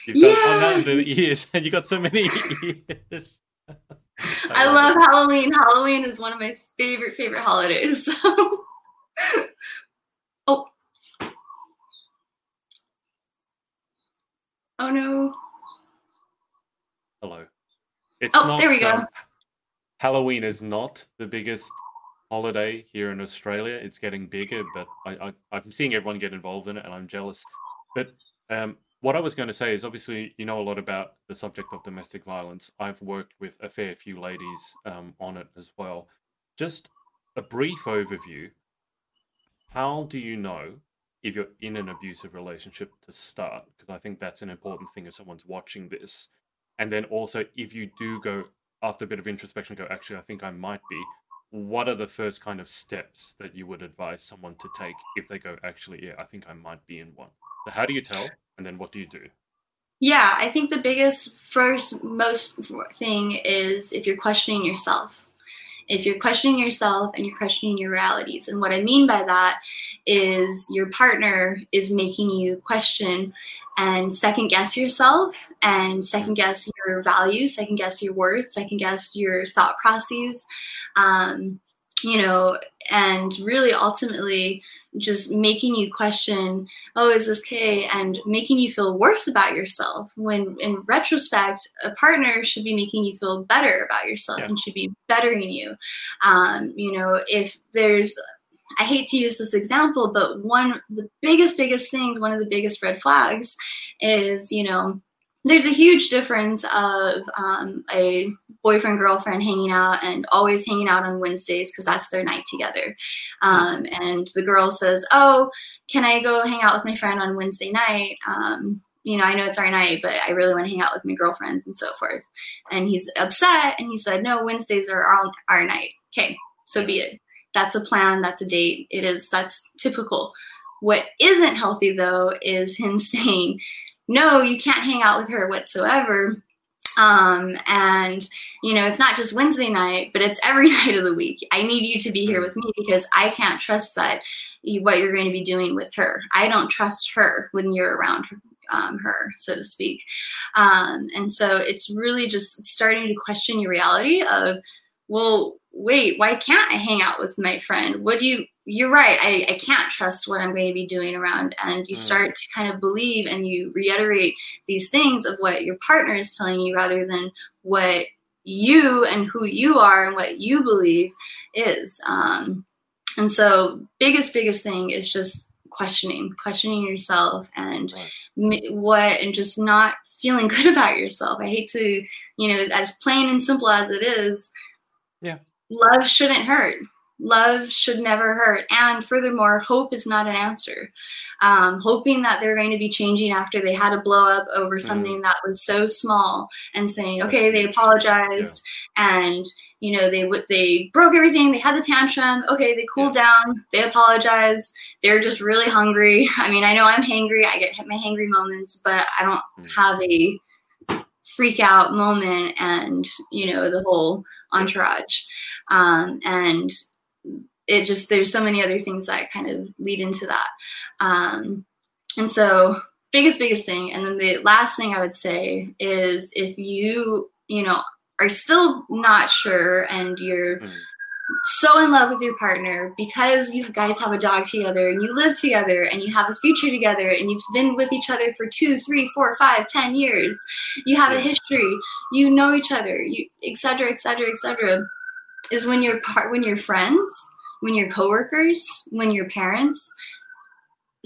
you've got yeah. one under the ears, and you got so many ears. I, I love, love Halloween. Halloween is one of my favorite favorite holidays. So. oh, oh no! Hello. It's oh, not, there we go. Um, Halloween is not the biggest holiday here in Australia. It's getting bigger, but I, I, I'm seeing everyone get involved in it, and I'm jealous. But um, what I was going to say is, obviously, you know a lot about the subject of domestic violence. I've worked with a fair few ladies um, on it as well. Just a brief overview. How do you know if you're in an abusive relationship to start? Because I think that's an important thing if someone's watching this. And then also, if you do go, after a bit of introspection, go, actually, I think I might be, what are the first kind of steps that you would advise someone to take if they go, actually, yeah, I think I might be in one? So how do you tell? And then what do you do? Yeah, I think the biggest first most thing is if you're questioning yourself. If you're questioning yourself and you're questioning your realities. And what I mean by that is your partner is making you question and second guess yourself and second guess your values, second guess your worth, second guess your thought processes, um, you know, and really ultimately just making you question, oh, is this okay? And making you feel worse about yourself when in retrospect, a partner should be making you feel better about yourself yeah. and should be bettering you. Um, you know, if there's, I hate to use this example, but one of the biggest, biggest things, one of the biggest red flags is, you know, there's a huge difference of um, a boyfriend, girlfriend hanging out and always hanging out on Wednesdays because that's their night together. Um, and the girl says, oh, can I go hang out with my friend on Wednesday night? Um, you know, I know it's our night, but I really want to hang out with my girlfriends and so forth. And he's upset and he said, no, Wednesdays are all our night. Okay, so be it. That's a plan. That's a date. It is. That's typical. What isn't healthy, though, is him saying, no, you can't hang out with her whatsoever. Um, and, you know, it's not just Wednesday night, but it's every night of the week. I need you to be here with me because I can't trust that you, what you're going to be doing with her. I don't trust her when you're around her. Um, her, so to speak. Um, and so it's really just starting to question your reality of, well, wait, why can't I hang out with my friend? What do you, you're right. I, I can't trust what I'm going to be doing around. And you start to kind of believe and you reiterate these things of what your partner is telling you rather than what you and who you are and what you believe is. Um, and so biggest, biggest thing is just questioning, questioning yourself and right. what, and just not feeling good about yourself. I hate to, you know, as plain and simple as it is, yeah, love shouldn't hurt. Love should never hurt. And furthermore, hope is not an answer. Um, hoping that they're going to be changing after they had a blow up over something mm. that was so small and saying, okay, they apologized yeah. and, you know, they they broke everything. They had the tantrum. Okay, they cooled yeah. down. They apologized. They're just really hungry. I mean, I know I'm hangry. I get my hangry moments, but I don't mm. have a freak out moment and, you know, the whole entourage. Um, and it just, there's so many other things that kind of lead into that. Um, and so biggest, biggest thing. And then the last thing I would say is if you, you know, are still not sure and you're mm. so in love with your partner because you guys have a dog together and you live together and you have a future together and you've been with each other for two, three, four, five, ten years. You have a history. You know each other, you, et cetera, et cetera, et cetera. Is when you're part, when your friends, when your coworkers, when your parents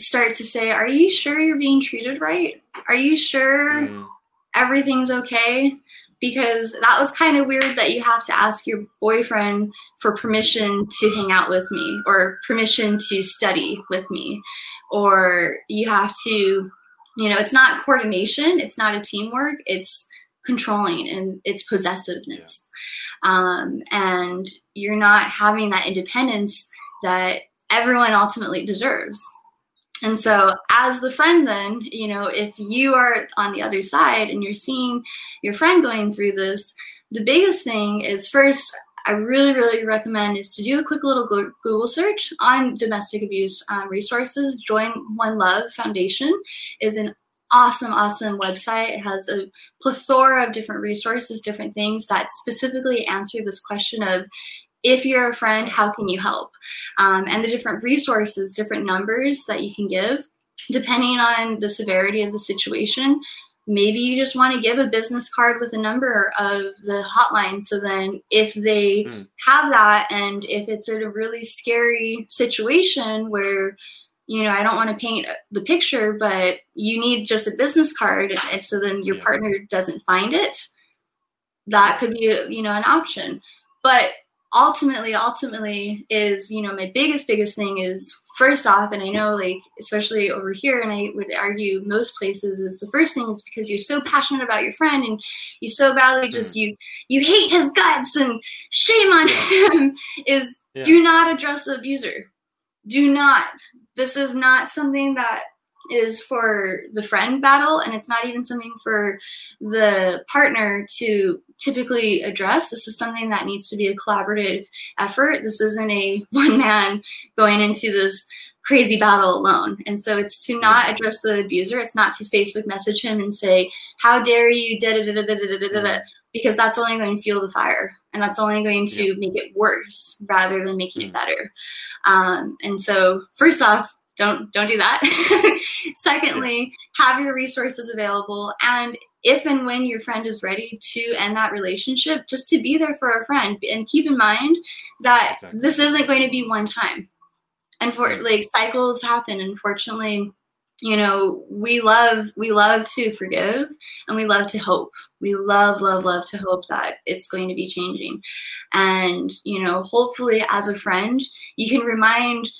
start to say, are you sure you're being treated right? Are you sure mm. everything's okay? Because that was kind of weird that you have to ask your boyfriend for permission to hang out with me or permission to study with me, or you have to, you know, it's not coordination. It's not a teamwork. It's controlling and it's possessiveness. Yeah. Um, and you're not having that independence that everyone ultimately deserves. And so as the friend then, you know, if you are on the other side and you're seeing your friend going through this, the biggest thing is first, I really, really recommend is to do a quick little Google search on domestic abuse um, resources. Join One Love Foundation is an awesome, awesome website. It has a plethora of different resources, different things that specifically answer this question of, if you're a friend, how can you help? Um, and the different resources, different numbers that you can give, depending on the severity of the situation. Maybe you just want to give a business card with a number of the hotline. So then if they mm. have that, and if it's in a really scary situation where, you know, I don't want to paint the picture, but you need just a business card. So then your yeah. partner doesn't find it. That could be, you know, an option. But ultimately, ultimately is, you know, my biggest, biggest thing is first off, and I know like, especially over here, and I would argue most places is the first thing is because you're so passionate about your friend and you so badly just, you, you hate his guts and shame on him is yeah. do not address the abuser. Do not. This is not something that is for the friend battle. And it's not even something for the partner to typically address. This is something that needs to be a collaborative effort. This isn't a one man going into this crazy battle alone. And so it's to not address the abuser. It's not to Facebook message him and say, how dare you, da da da da da da da da, because that's only going to fuel the fire. And that's only going to yeah. make it worse rather than making mm. it better. Um, and so first off, Don't don't do that. Secondly, have your resources available. And if and when your friend is ready to end that relationship, just to be there for a friend. And keep in mind that exactly. this isn't going to be one time. And for like cycles happen. Unfortunately, you know, we love we love to forgive and we love to hope. We love, love, love to hope that it's going to be changing. And, you know, hopefully as a friend, you can remind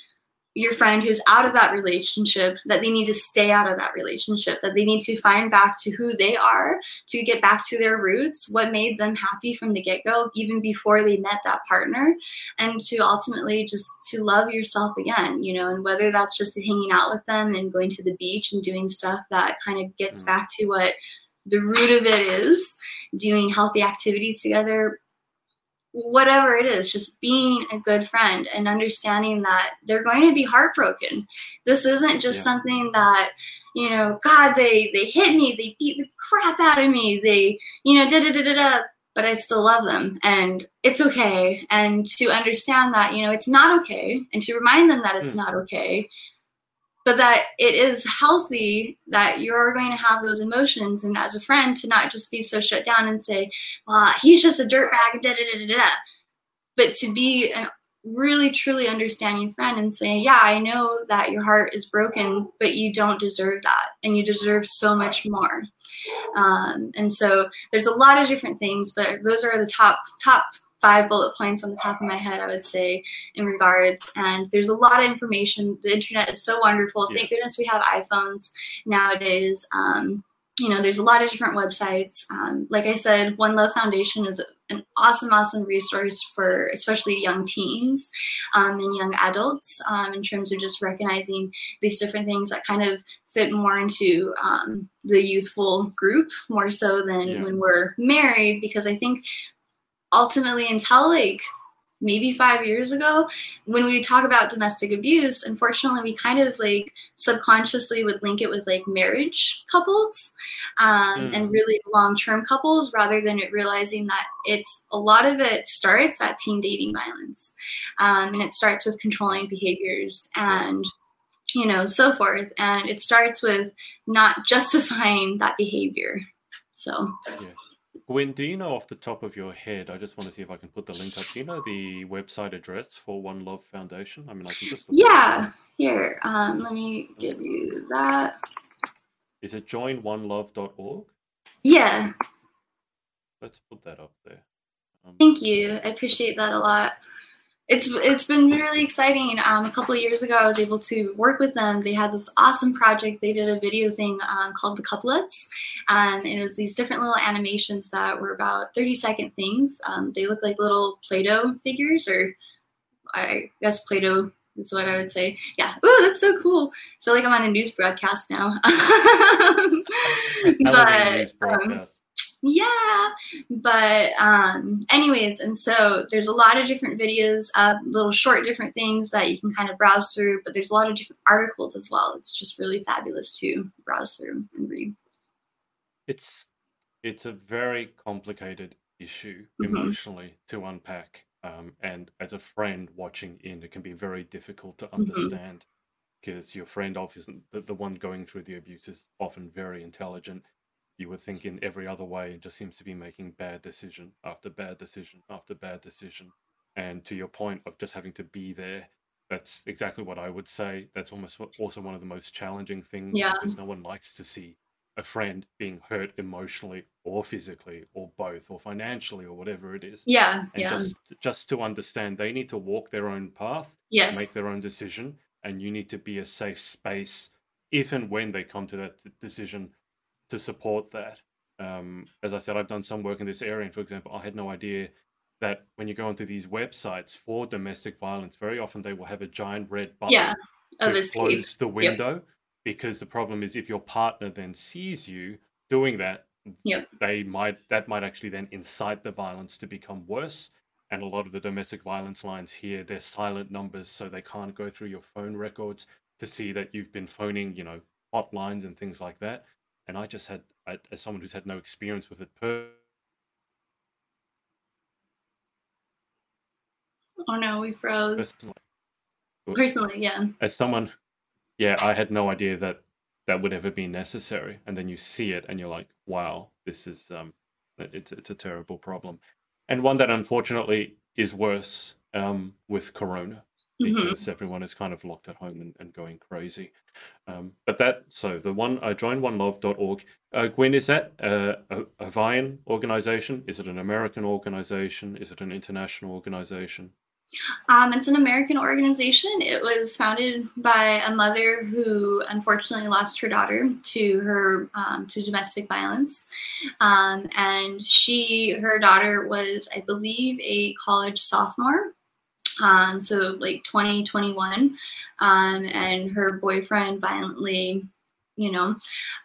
your friend who's out of that relationship that they need to stay out of that relationship, that they need to find back to who they are, to get back to their roots, what made them happy from the get-go, even before they met that partner, and to ultimately just to love yourself again, you know, and whether that's just hanging out with them and going to the beach and doing stuff that kind of gets back to what the root of it is, doing healthy activities together, whatever it is, just being a good friend and understanding that they're going to be heartbroken. This isn't just yeah. something that, you know, God, they, they hit me, they beat the crap out of me, they, you know, da da da da da, but I still love them and it's okay. And to understand that, you know, it's not okay, and to remind them that it's mm. not okay, but that it is healthy that you're going to have those emotions. And as a friend, to not just be so shut down and say, well, he's just a dirtbag, da, da, da, da, da. But to be a really, truly understanding friend and say, yeah, I know that your heart is broken, but you don't deserve that. And you deserve so much more. Um, and so there's a lot of different things, but those are the top, top five bullet points on the top of my head, I would say, in regards. And there's a lot of information. The internet is so wonderful. Yeah. Thank goodness we have iPhones nowadays. Um, you know, there's a lot of different websites. Um, like I said, One Love Foundation is an awesome, awesome resource for especially young teens um, and young adults um, in terms of just recognizing these different things that kind of fit more into um, the youthful group more so than yeah. when we're married, because I think ultimately, until like maybe five years ago, when we talk about domestic abuse, unfortunately, we kind of like subconsciously would link it with like marriage couples um, mm. and really long-term couples, rather than it realizing that it's a lot of it starts at teen dating violence, um, and it starts with controlling behaviors and, you know, so forth. And it starts with not justifying that behavior. So. Yeah. Gwen, do you know off the top of your head, I just want to see if I can put the link up, do you know the website address for One Love Foundation? I mean, I can just look yeah, here. Um, let me give you that. Is it join one love dot org? Yeah. Let's put that up there. Um, Thank you. I appreciate that a lot. it's it's been really exciting. Um, a couple of years ago, I was able to work with them. They had this awesome project. They did a video thing um, called The Couplets. Um, and it was these different little animations that were about thirty-second things. Um, they look like little Play-Doh figures, or I guess Play-Doh is what I would say. Yeah. Ooh, that's so cool. I feel like I'm on a news broadcast now. but, news broadcast. Um, Yeah, but um, anyways, and so there's a lot of different videos, uh, little short different things that you can kind of browse through, but there's a lot of different articles as well. It's just really fabulous to browse through and read. It's it's a very complicated issue mm-hmm. emotionally to unpack, um, and as a friend watching in, it can be very difficult to understand because mm-hmm. your friend, obviously, the, the one going through the abuse is often very intelligent. You would think in every other way, it just seems to be making bad decision after bad decision after bad decision. And to your point of just having to be there, that's exactly what I would say. That's almost what, also one of the most challenging things yeah. because no one likes to see a friend being hurt emotionally or physically or both or financially or whatever it is. Yeah. And yeah. just just to understand they need to walk their own path, yes. make their own decision, and you need to be a safe space if and when they come to that decision to support that. Um, as I said, I've done some work in this area. And for example, I had no idea that when you go onto these websites for domestic violence, very often they will have a giant red button yeah, to escape. Close the window yep. because the problem is if your partner then sees you doing that, yep. they might that might actually then incite the violence to become worse. And a lot of the domestic violence lines here, they're silent numbers, so they can't go through your phone records to see that you've been phoning, you know, hotlines and things like that. And I just had, I, as someone who's had no experience with it, per- oh no, we froze. Personally, Personally, yeah. As someone, yeah, I had no idea that that would ever be necessary. And then you see it, and you're like, wow, this is um, it's it's a terrible problem, and one that unfortunately is worse um with Corona. Because mm-hmm. everyone is kind of locked at home and, and going crazy. Um, but that, so the one, I joined one love dot org. Uh, Gwen, is that a, a Hawaiian organization? Is it an American organization? Is it an international organization? Um, it's an American organization. It was founded by a mother who unfortunately lost her daughter to her um, to domestic violence, um, and she her daughter was, I believe, a college sophomore. Um, so like twenty, twenty-one, um, and her boyfriend violently, you know,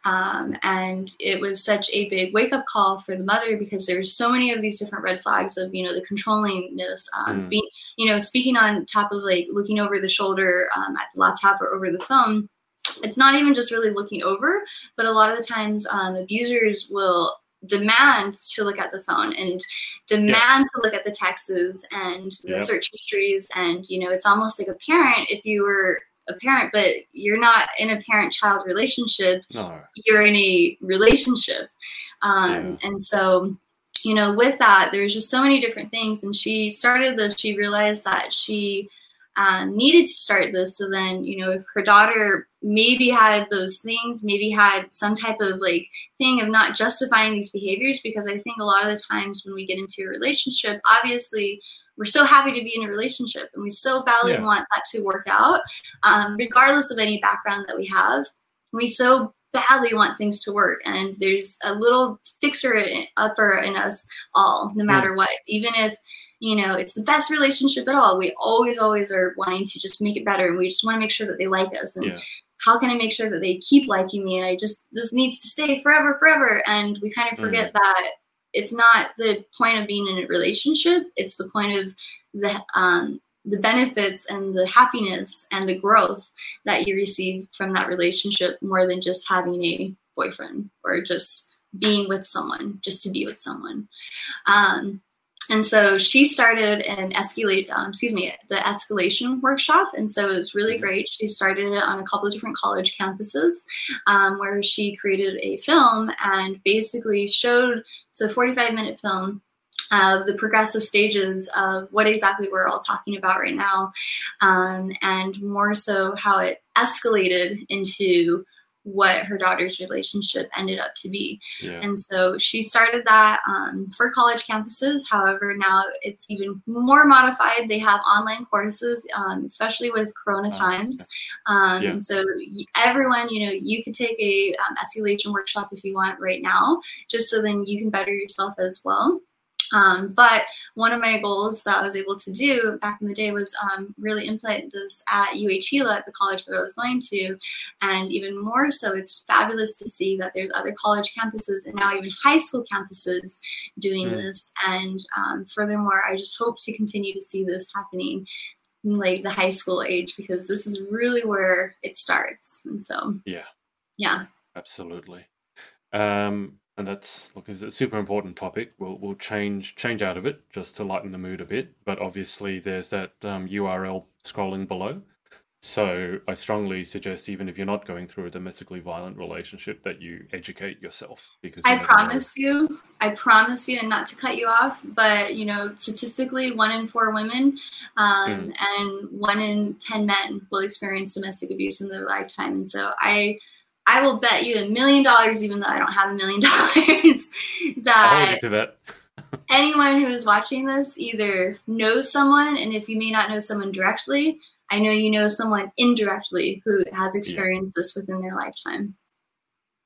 um, and it was such a big wake up call for the mother because there were so many of these different red flags of, you know, the controllingness, um, mm. being, you know, speaking on top of like looking over the shoulder, um, at the laptop or over the phone. It's not even just really looking over, but a lot of the times, um, abusers will demand to look at the phone and demand yeah. to look at the texts and yeah. the search histories. And, you know, it's almost like a parent, if you were a parent, but you're not in a parent-child relationship, no. you're in a relationship. Um, yeah. And so, you know, with that, there's just so many different things. And she started this, she realized that she um, needed to start this. So then, you know, if her daughter maybe had those things, maybe had some type of like thing of not justifying these behaviors, because I think a lot of the times when we get into a relationship, obviously we're so happy to be in a relationship and we so badly yeah. want that to work out, um, regardless of any background that we have. We so badly want things to work, and there's a little fixer upper in us all, no matter mm. what, even if, you know, it's the best relationship at all. We always, always are wanting to just make it better, and we just want to make sure that they like us. And yeah. how can I make sure that they keep liking me? And I just, this needs to stay forever, forever. And we kind of forget mm. that it's not the point of being in a relationship. It's the point of the um, the benefits and the happiness and the growth that you receive from that relationship, more than just having a boyfriend or just being with someone, just to be with someone. Um, And so she started an escalate, um, excuse me, the escalation workshop. And so it was really mm-hmm. great. She started it on a couple of different college campuses, um, where she created a film and basically showed, it's a forty-five minute film of the progressive stages of what exactly we're all talking about right now. Um, and more so how it escalated into what her daughter's relationship ended up to be. Yeah. And so she started that um, for college campuses. However, now it's even more modified. They have online courses, um, especially with Corona uh, times. Um, yeah. And so everyone, you know, you could take a um, S U H and workshop if you want right now, just so then you can better yourself as well. Um, but one of my goals that I was able to do back in the day was um, really implement this at U H Hilo, at the college that I was going to. And even more so, it's fabulous to see that there's other college campuses and now even high school campuses doing mm. this. And um, furthermore, I just hope to continue to see this happening in, like, the high school age, because this is really where it starts. And so, yeah, yeah, absolutely. Um, And that's look, it's a super important topic. We'll we'll change change out of it just to lighten the mood a bit. But obviously, there's that um, U R L scrolling below. So I strongly suggest, even if you're not going through a domestically violent relationship, that you educate yourself. Because you I promise know. you, I promise you, and not to cut you off, but you know, statistically, one in four women um, mm. and one in ten men will experience domestic abuse in their lifetime. And so I. I will bet you a million dollars, even though I don't have a million dollars, that, that. anyone who is watching this either knows someone, and if you may not know someone directly, I know you know someone indirectly who has experienced yeah. this within their lifetime.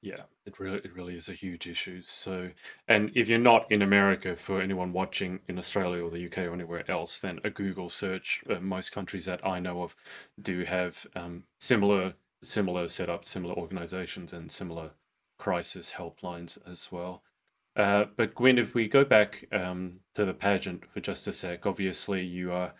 Yeah, it really it really is a huge issue. So, and if you're not in America, for anyone watching in Australia or the U K or anywhere else, then a Google search. Uh, most countries that I know of do have um, similar. similar setup, similar organizations and similar crisis helplines as well. Uh, but Gwen, if we go back um, to the pageant for just a sec, obviously you are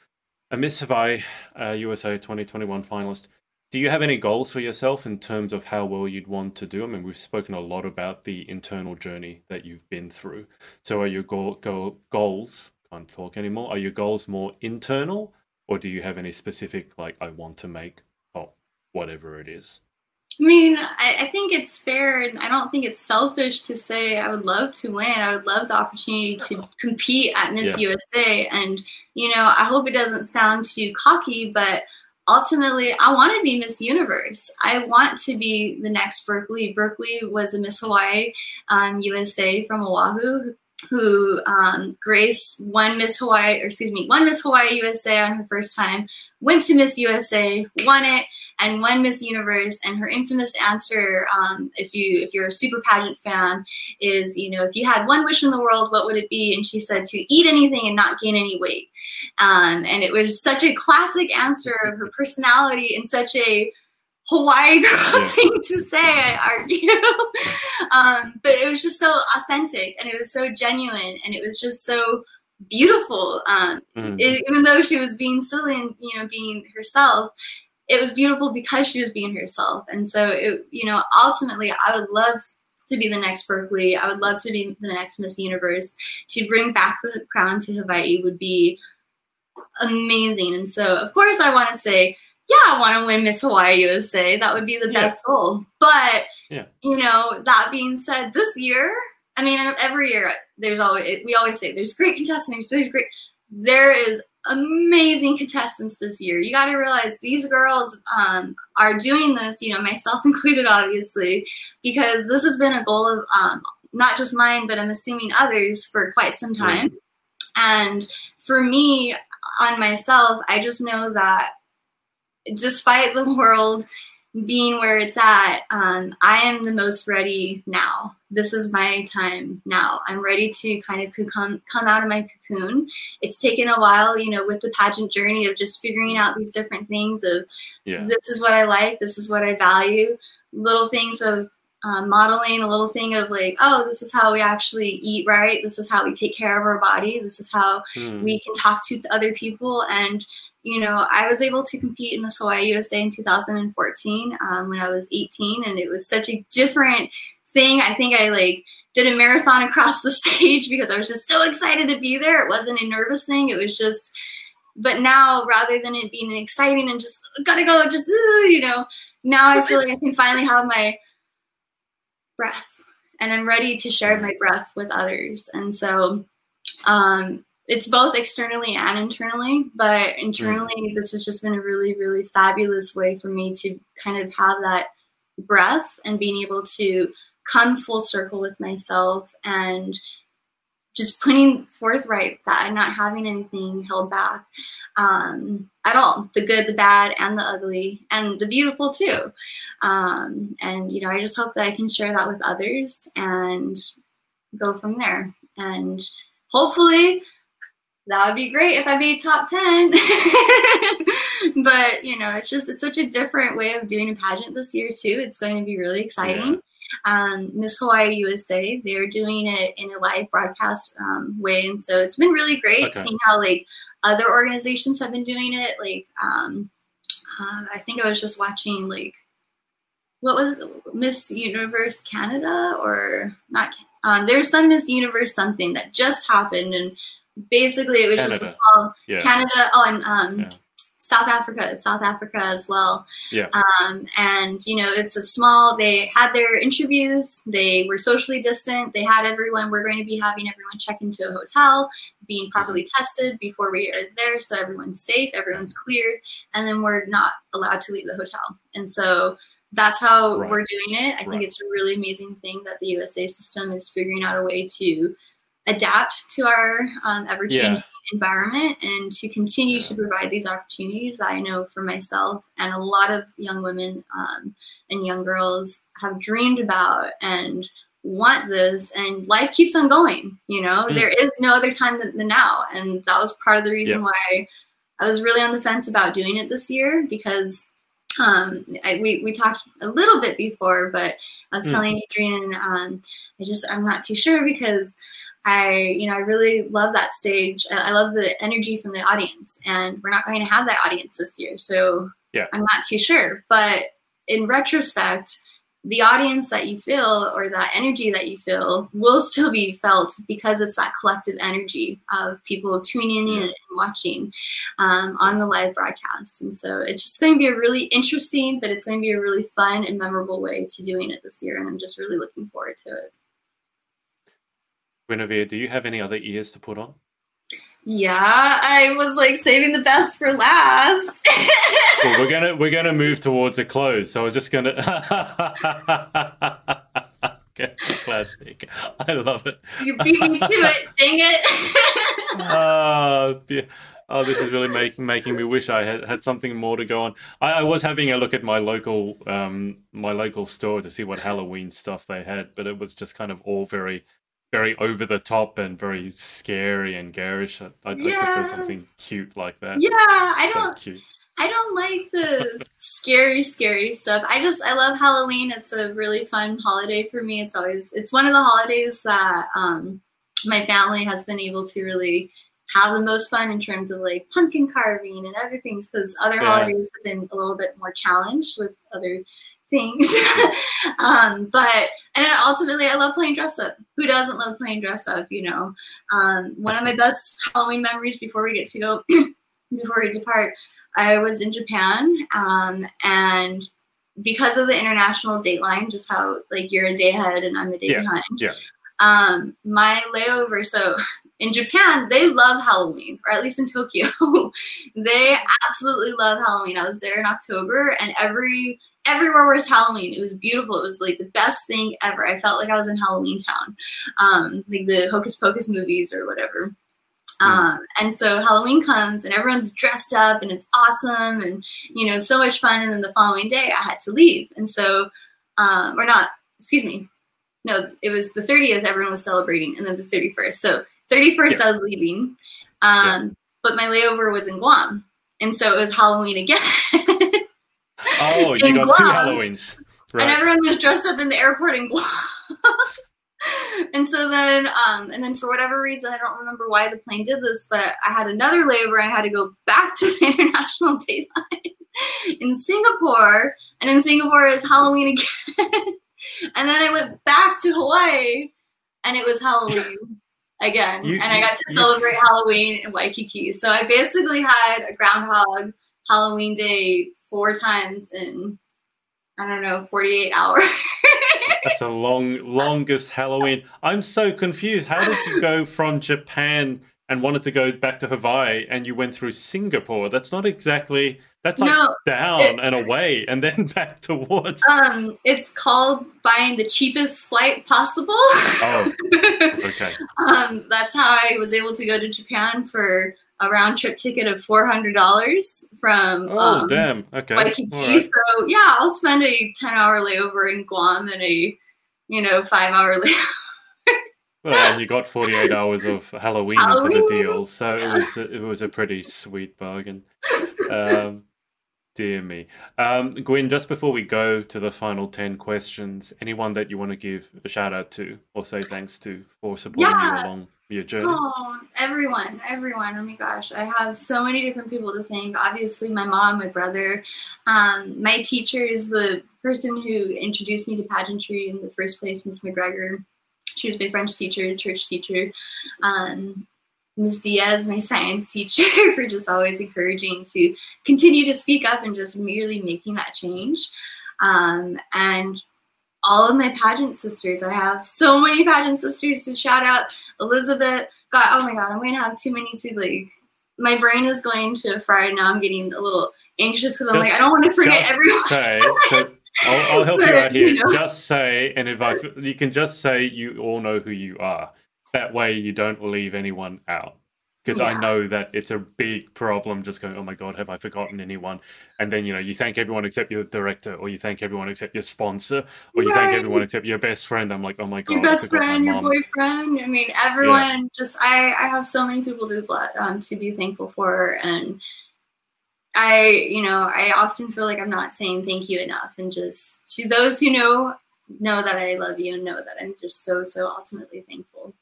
a Miss Hawaii uh, U S A twenty twenty-one finalist. Do you have any goals for yourself in terms of how well you'd want to do? I mean, we've spoken a lot about the internal journey that you've been through. So are your goal, goal, goals, can't talk anymore, are your goals more internal, or do you have any specific, like, I want to make whatever it is? I mean, I, I think it's fair, and I don't think it's selfish to say I would love to win. I would love the opportunity to compete at Miss yeah. U S A. And, you know, I hope it doesn't sound too cocky, but ultimately, I want to be Miss Universe. I want to be the next Berkeley. Berkeley was a Miss Hawaii um, U S A from Oahu who um, graced one Miss Hawaii, or excuse me, one Miss Hawaii U S A on her first time, went to Miss U S A, won it, and won Miss Universe. And her infamous answer, um, if you if you're a super pageant fan, is, you know, if you had one wish in the world, what would it be? And she said to eat anything and not gain any weight. Um, and it was such a classic answer of her personality and such a Hawaii girl thing to say, I argue. um, but it was just so authentic, and it was so genuine, and it was just so beautiful. Um, mm. it, even though she was being silly and, you know, being herself, it was beautiful because she was being herself. And so, it, you know, ultimately, I would love to be the next Berkeley. I would love to be the next Miss Universe. To bring back the crown to Hawaii would be amazing. And so, of course, I want to say, yeah, I want to win Miss Hawaii U S A. That would be the yeah. best goal. But, yeah. you know, that being said, this year, I mean, every year, there's always, we always say there's great contestants, there's great, there is amazing contestants this year. You got to realize these girls um, are doing this, you know, myself included, obviously, because this has been a goal of um, not just mine, but I'm assuming others for quite some time. Mm-hmm. And for me, on myself, I just know that despite the world being where it's at, um, I am the most ready now. This is my time now. I'm ready to kind of come come out of my cocoon. It's taken a while, you know, with the pageant journey of just figuring out these different things of yeah. this is what I like, this is what I value, little things of uh, modeling, a little thing of like, oh, this is how we actually eat right, this is how we take care of our body, this is how hmm. we can talk to other people. And you know, I was able to compete in Miss Hawaii U S A in two thousand fourteen um, when I was eighteen, and it was such a different thing. I think I like did a marathon across the stage because I was just so excited to be there. It wasn't a nervous thing. It was just, but now rather than it being exciting and just gotta go, just, you know, now I feel like I can finally have my breath, and I'm ready to share my breath with others. And so, um, it's both externally and internally, but internally, mm. this has just been a really, really fabulous way for me to kind of have that breath and being able to come full circle with myself and just putting forthright that and not having anything held back um, at all. The good, the bad, and the ugly, and the beautiful too. Um, and, you know, I just hope that I can share that with others and go from there. And hopefully that would be great if I made top ten. But, you know, it's just, it's such a different way of doing a pageant this year too. It's going to be really exciting. Yeah. Um, Miss Hawaii U S A, they're doing it in a live broadcast um, way. And so it's been really great okay. seeing how like other organizations have been doing it. Like, um, uh, I think I was just watching like, what was it? Miss Universe Canada or not? Um, there's some Miss Universe something that just happened. And basically it was Canada. just called yeah. Canada. Oh, and um, yeah. South Africa, South Africa as well. Yeah. Um, and, you know, it's a small, they had their interviews. They were socially distant. They had everyone, we're going to be having everyone check into a hotel, being properly mm-hmm. tested before we are there. So everyone's safe, everyone's cleared. And then we're not allowed to leave the hotel. And so that's how right. we're doing it. I right. think it's a really amazing thing that the U S A system is figuring out a way to adapt to our um, ever-changing yeah. environment and to continue yeah. to provide these opportunities. I know for myself and a lot of young women um, and young girls have dreamed about and want this, and life keeps on going, you know, mm. there is no other time than the now. And that was part of the reason yeah. why I was really on the fence about doing it this year, because um, I, we, we talked a little bit before, but I was mm. telling Adrian, um, I just, I'm not too sure because I, you know, I really love that stage. I love the energy from the audience, and we're not going to have that audience this year. So yeah. I'm not too sure, but in retrospect, the audience that you feel or that energy that you feel will still be felt because it's that collective energy of people tuning in and watching um, on the live broadcast. And so it's just going to be a really interesting, but it's going to be a really fun and memorable way to doing it this year. And I'm just really looking forward to it. Guinevere, do you have any other ears to put on? Yeah, I was like saving the best for last. Well, we're gonna we're gonna move towards a close, so I was just gonna. Classic, I love it. You beat me to it. Dang it. Oh, dear. Oh, this is really making making me wish I had, had something more to go on. I, I was having a look at my local um my local store to see what Halloween stuff they had, but it was just kind of all very. very over the top and very scary and garish. I, I, yeah. I prefer something cute like that. Yeah, I so don't. Cute. I don't like the scary, scary stuff. I just I love Halloween. It's a really fun holiday for me. It's always it's one of the holidays that um, my family has been able to really have the most fun in terms of like pumpkin carving and other things, because other yeah. holidays have been a little bit more challenged with other things. um, but and ultimately, I love playing dress up. Who doesn't love playing dress up, you know? Um, one of my best Halloween memories before we get to go, before we depart, I was in Japan. Um, and because of the international dateline, just how like you're a day ahead and I'm a day yeah, behind. Yeah. Um, my layover, so in Japan, they love Halloween, or at least in Tokyo. They absolutely love Halloween. I was there in October, and every everywhere was Halloween. It was beautiful. It was like the best thing ever. I felt like I was in Halloween Town, um, like the Hocus Pocus movies or whatever. Mm. Um, and so Halloween comes and everyone's dressed up and it's awesome and, you know, so much fun. And then the following day I had to leave. And so, um, or not, excuse me. No, it was the thirtieth. Everyone was celebrating. And then the thirty-first. So thirty-first yeah. I was leaving. Um, yeah. But my layover was in Guam. And so it was Halloween again. Oh, you got Guam. Two Halloweens. Right. And everyone was dressed up in the airport in Guam. And so then, um, and then for whatever reason, I don't remember why the plane did this, but I had another layover and I had to go back to the international dateline in Singapore. And in Singapore, it was Halloween again. And then I went back to Hawaii and it was Halloween again. You, and I got to you, celebrate you. Halloween in Waikiki. So I basically had a Groundhog Halloween Day four times in, I don't know, forty-eight hours. That's a long, longest Halloween. I'm so confused. How did you go from Japan and wanted to go back to Hawaii and you went through Singapore. That's not exactly, that's like no, down it, and away and then back towards. Um, it's called buying the cheapest flight possible. Oh, okay. um, that's how I was able to go to Japan for a round trip ticket of four hundred dollars from oh, um, damn. Okay. Waikiki. Right. So yeah, I'll spend a ten hour layover in Guam and a, you know, five hour layover. Well, and you got forty-eight hours of Halloween, Halloween. into the deal, so yeah. it was a, it was a pretty sweet bargain. Um, dear me. Um, Gwen, just before we go to the final ten questions, anyone that you want to give a shout-out to or say thanks to for supporting yeah. you along your journey? Oh, everyone, everyone. Oh, my gosh. I have so many different people to thank. Obviously, my mom, my brother. Um, my teacher is the person who introduced me to pageantry in the first place, Miz McGregor. She was my French teacher, church teacher. Um, Miz Diaz, my science teacher, for just always encouraging to continue to speak up and just merely making that change. Um, and all of my pageant sisters. I have so many pageant sisters to shout out. Elizabeth, God, oh my God, I'm going to have too many to, like, my brain is going to fry. Now I'm getting a little anxious because I'm just, like, I don't want to forget everyone. Sorry, so- I'll, I'll help but, you out here. You know. Just say, and if I, you can just say, you all know who you are. That way, you don't leave anyone out. Because yeah. I know that it's a big problem. Just going, oh my God, have I forgotten anyone? And then you know, you thank everyone except your director, or you thank everyone except your sponsor, or you right. thank everyone except your best friend. I'm like, oh my God, your best friend, your boyfriend. I mean, everyone. Yeah. Just I, I have so many people to um to be thankful for, and. I, you know, I often feel like I'm not saying thank you enough, and just to those who know, know that I love you and know that I'm just so, so ultimately thankful.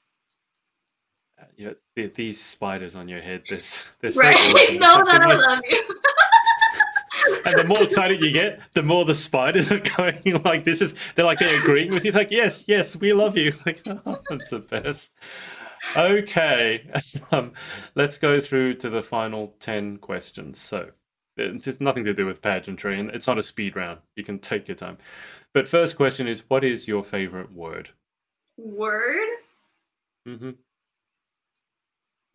Uh, you know, these spiders on your head, this, this. Right, so know That's that I most... love you. And the more excited you get, the more the spiders are going like this is, they're like, they're agreeing with you. It's like, yes, yes, we love you. Like, oh, that's the best. Okay. Um, let's go through to the final ten questions. So it's nothing to do with pageantry, and it's not a speed round. You can take your time. But first question is, what is your favorite word? Word? Mm-hmm.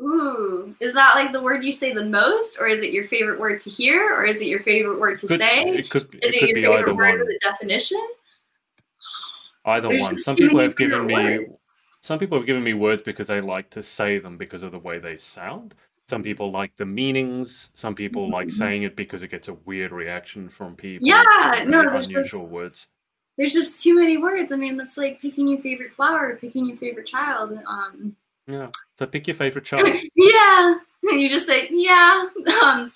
Ooh, is that like the word you say the most, or is it your favorite word to hear, or is it your favorite word to could, say? It could, it is it your favorite word one. With a definition? Either There's one. Some people have given words. me... Some people have given me words because they like to say them because of the way they sound. Some people like the meanings. Some people mm-hmm. like saying it because it gets a weird reaction from people. Yeah, no, there's unusual just, words. There's just too many words. I mean, that's like picking your favorite flower, picking your favorite child. Um, yeah, so pick your favorite child. Yeah, you just say, yeah. Um,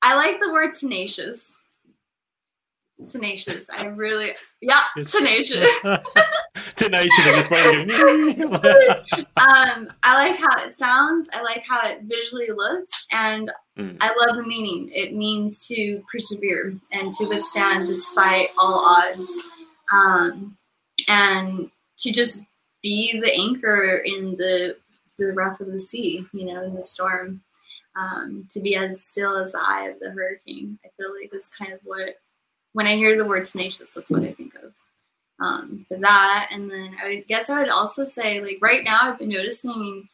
I like the word tenacious. Tenacious. I really, yeah, it's, tenacious. Tenacious. I'm just wondering. um, I like how it sounds. I like how it visually looks, and mm. I love the meaning. It means to persevere and to withstand despite all odds, um, and to just be the anchor in the the rough of the sea. You know, in the storm, um, to be as still as the eye of the hurricane. I feel like that's kind of what. When I hear the word tenacious, that's what I think of. Um, that, and then I would guess I would also say, like, right now I've been noticing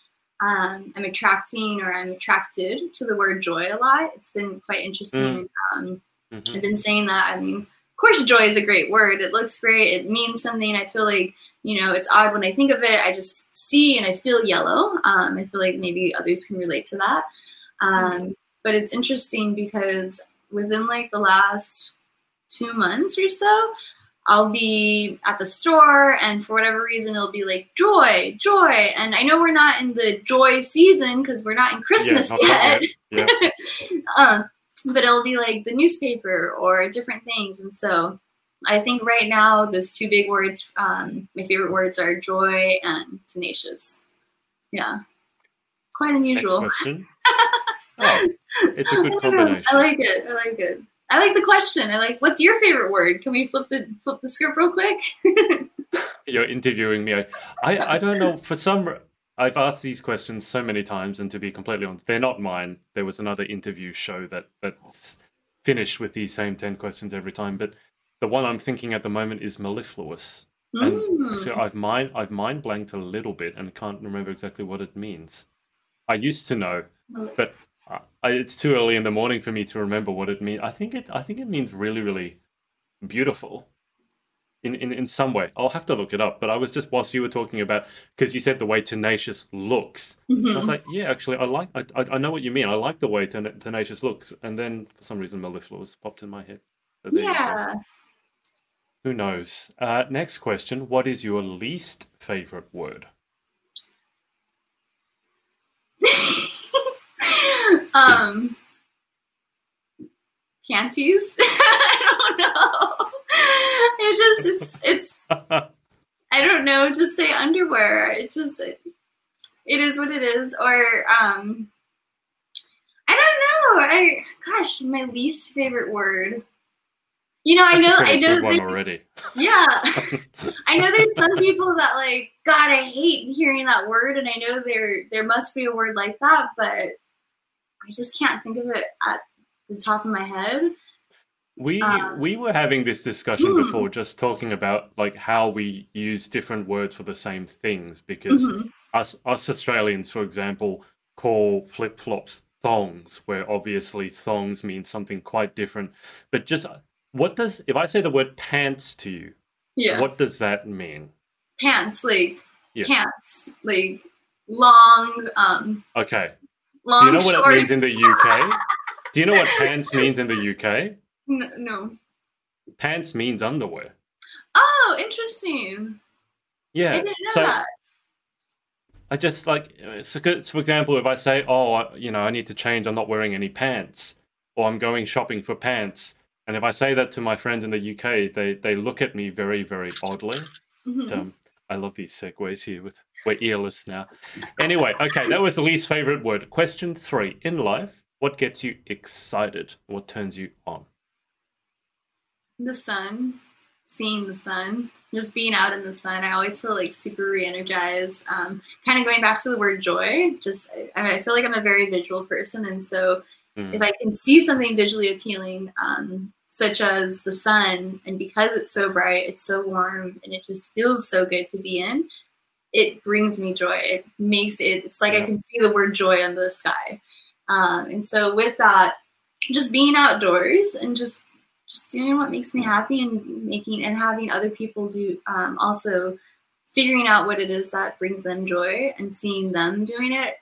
um, I'm attracting or I'm attracted to the word joy a lot. It's been quite interesting. Mm. Um, mm-hmm. I've been saying that. I mean, of course, joy is a great word. It looks great. It means something. I feel like, you know, it's odd when I think of it. I just see and I feel yellow. Um, I feel like maybe others can relate to that. Um, mm. But it's interesting because within, like, the last – two months or so, I'll be at the store, and for whatever reason, it'll be like joy, joy. And I know we're not in the joy season because we're not in Christmas yeah, not yet, yet. Yeah. uh, but it'll be like the newspaper or different things. And so I think right now, those two big words, um, my favorite words are joy and tenacious. Yeah. Quite unusual. Oh, it's a good combination. I, I like it. I like it. I like the question. I like, what's your favorite word? Can we flip the flip the script real quick? You're interviewing me. I, I don't know. For some, I've asked these questions so many times, and to be completely honest, they're not mine. There was another interview show that that's finished with these same ten questions every time. But the one I'm thinking at the moment is mellifluous. And mm. actually, I've mind I've mind blanked a little bit and can't remember exactly what it means. I used to know, but I, it's too early in the morning for me to remember what it means. I think it I think it means really, really beautiful in, in, in some way. I'll have to look it up. But I was just, whilst you were talking about, because you said the way tenacious looks, mm-hmm. I was like, yeah, actually, I like, I, I know what you mean. I like the way ten, tenacious looks. And then for some reason, mellifluous popped in my head. So yeah. Who knows? Uh, next question. What is your least favorite word? Um, panties. I don't know. It just, it's, it's, I don't know. Just say underwear. It's just, it, it is what it is. Or, um, I don't know. I, gosh, my least favorite word. You know, I know, I know. One already. Yeah. I know there's some people that like, God, I hate hearing that word. And I know there, there must be a word like that, but I just can't think of it at the top of my head. We um, we were having this discussion mm. before, just talking about like how we use different words for the same things, because mm-hmm. us us Australians, for example, call flip-flops thongs, where obviously thongs mean something quite different. But just what does, if I say the word pants to you, yeah. what does that mean? Pants, like yeah. pants, like long. Um, okay. Long, do you know shorts. What it means in the U K? Do you know what pants means in the U K? No, no. Pants means underwear. Oh, interesting. Yeah. I didn't know so that. I just like, so for example, if I say, oh, I, you know, I need to change, I'm not wearing any pants, or I'm going shopping for pants. And if I say that to my friends in the U K, they, they look at me very, very oddly. Mm-hmm. But, um, I love these segues here. With we're earless now. Anyway, okay, that was the least favorite word. Question three, in life, what gets you excited? What turns you on? The sun, seeing the sun, just being out in the sun. I always feel like super re-energized. Um, kind of going back to the word joy, just I, mean, I feel like I'm a very visual person. And so mm. if I can see something visually appealing, um, such as the sun, and because it's so bright, it's so warm, and it just feels so good to be in, it brings me joy. It makes it, it's like yeah. I can see the word joy under the sky. Um, and so with that, just being outdoors and just, just doing what makes me happy, and making and having other people do, um, also figuring out what it is that brings them joy and seeing them doing it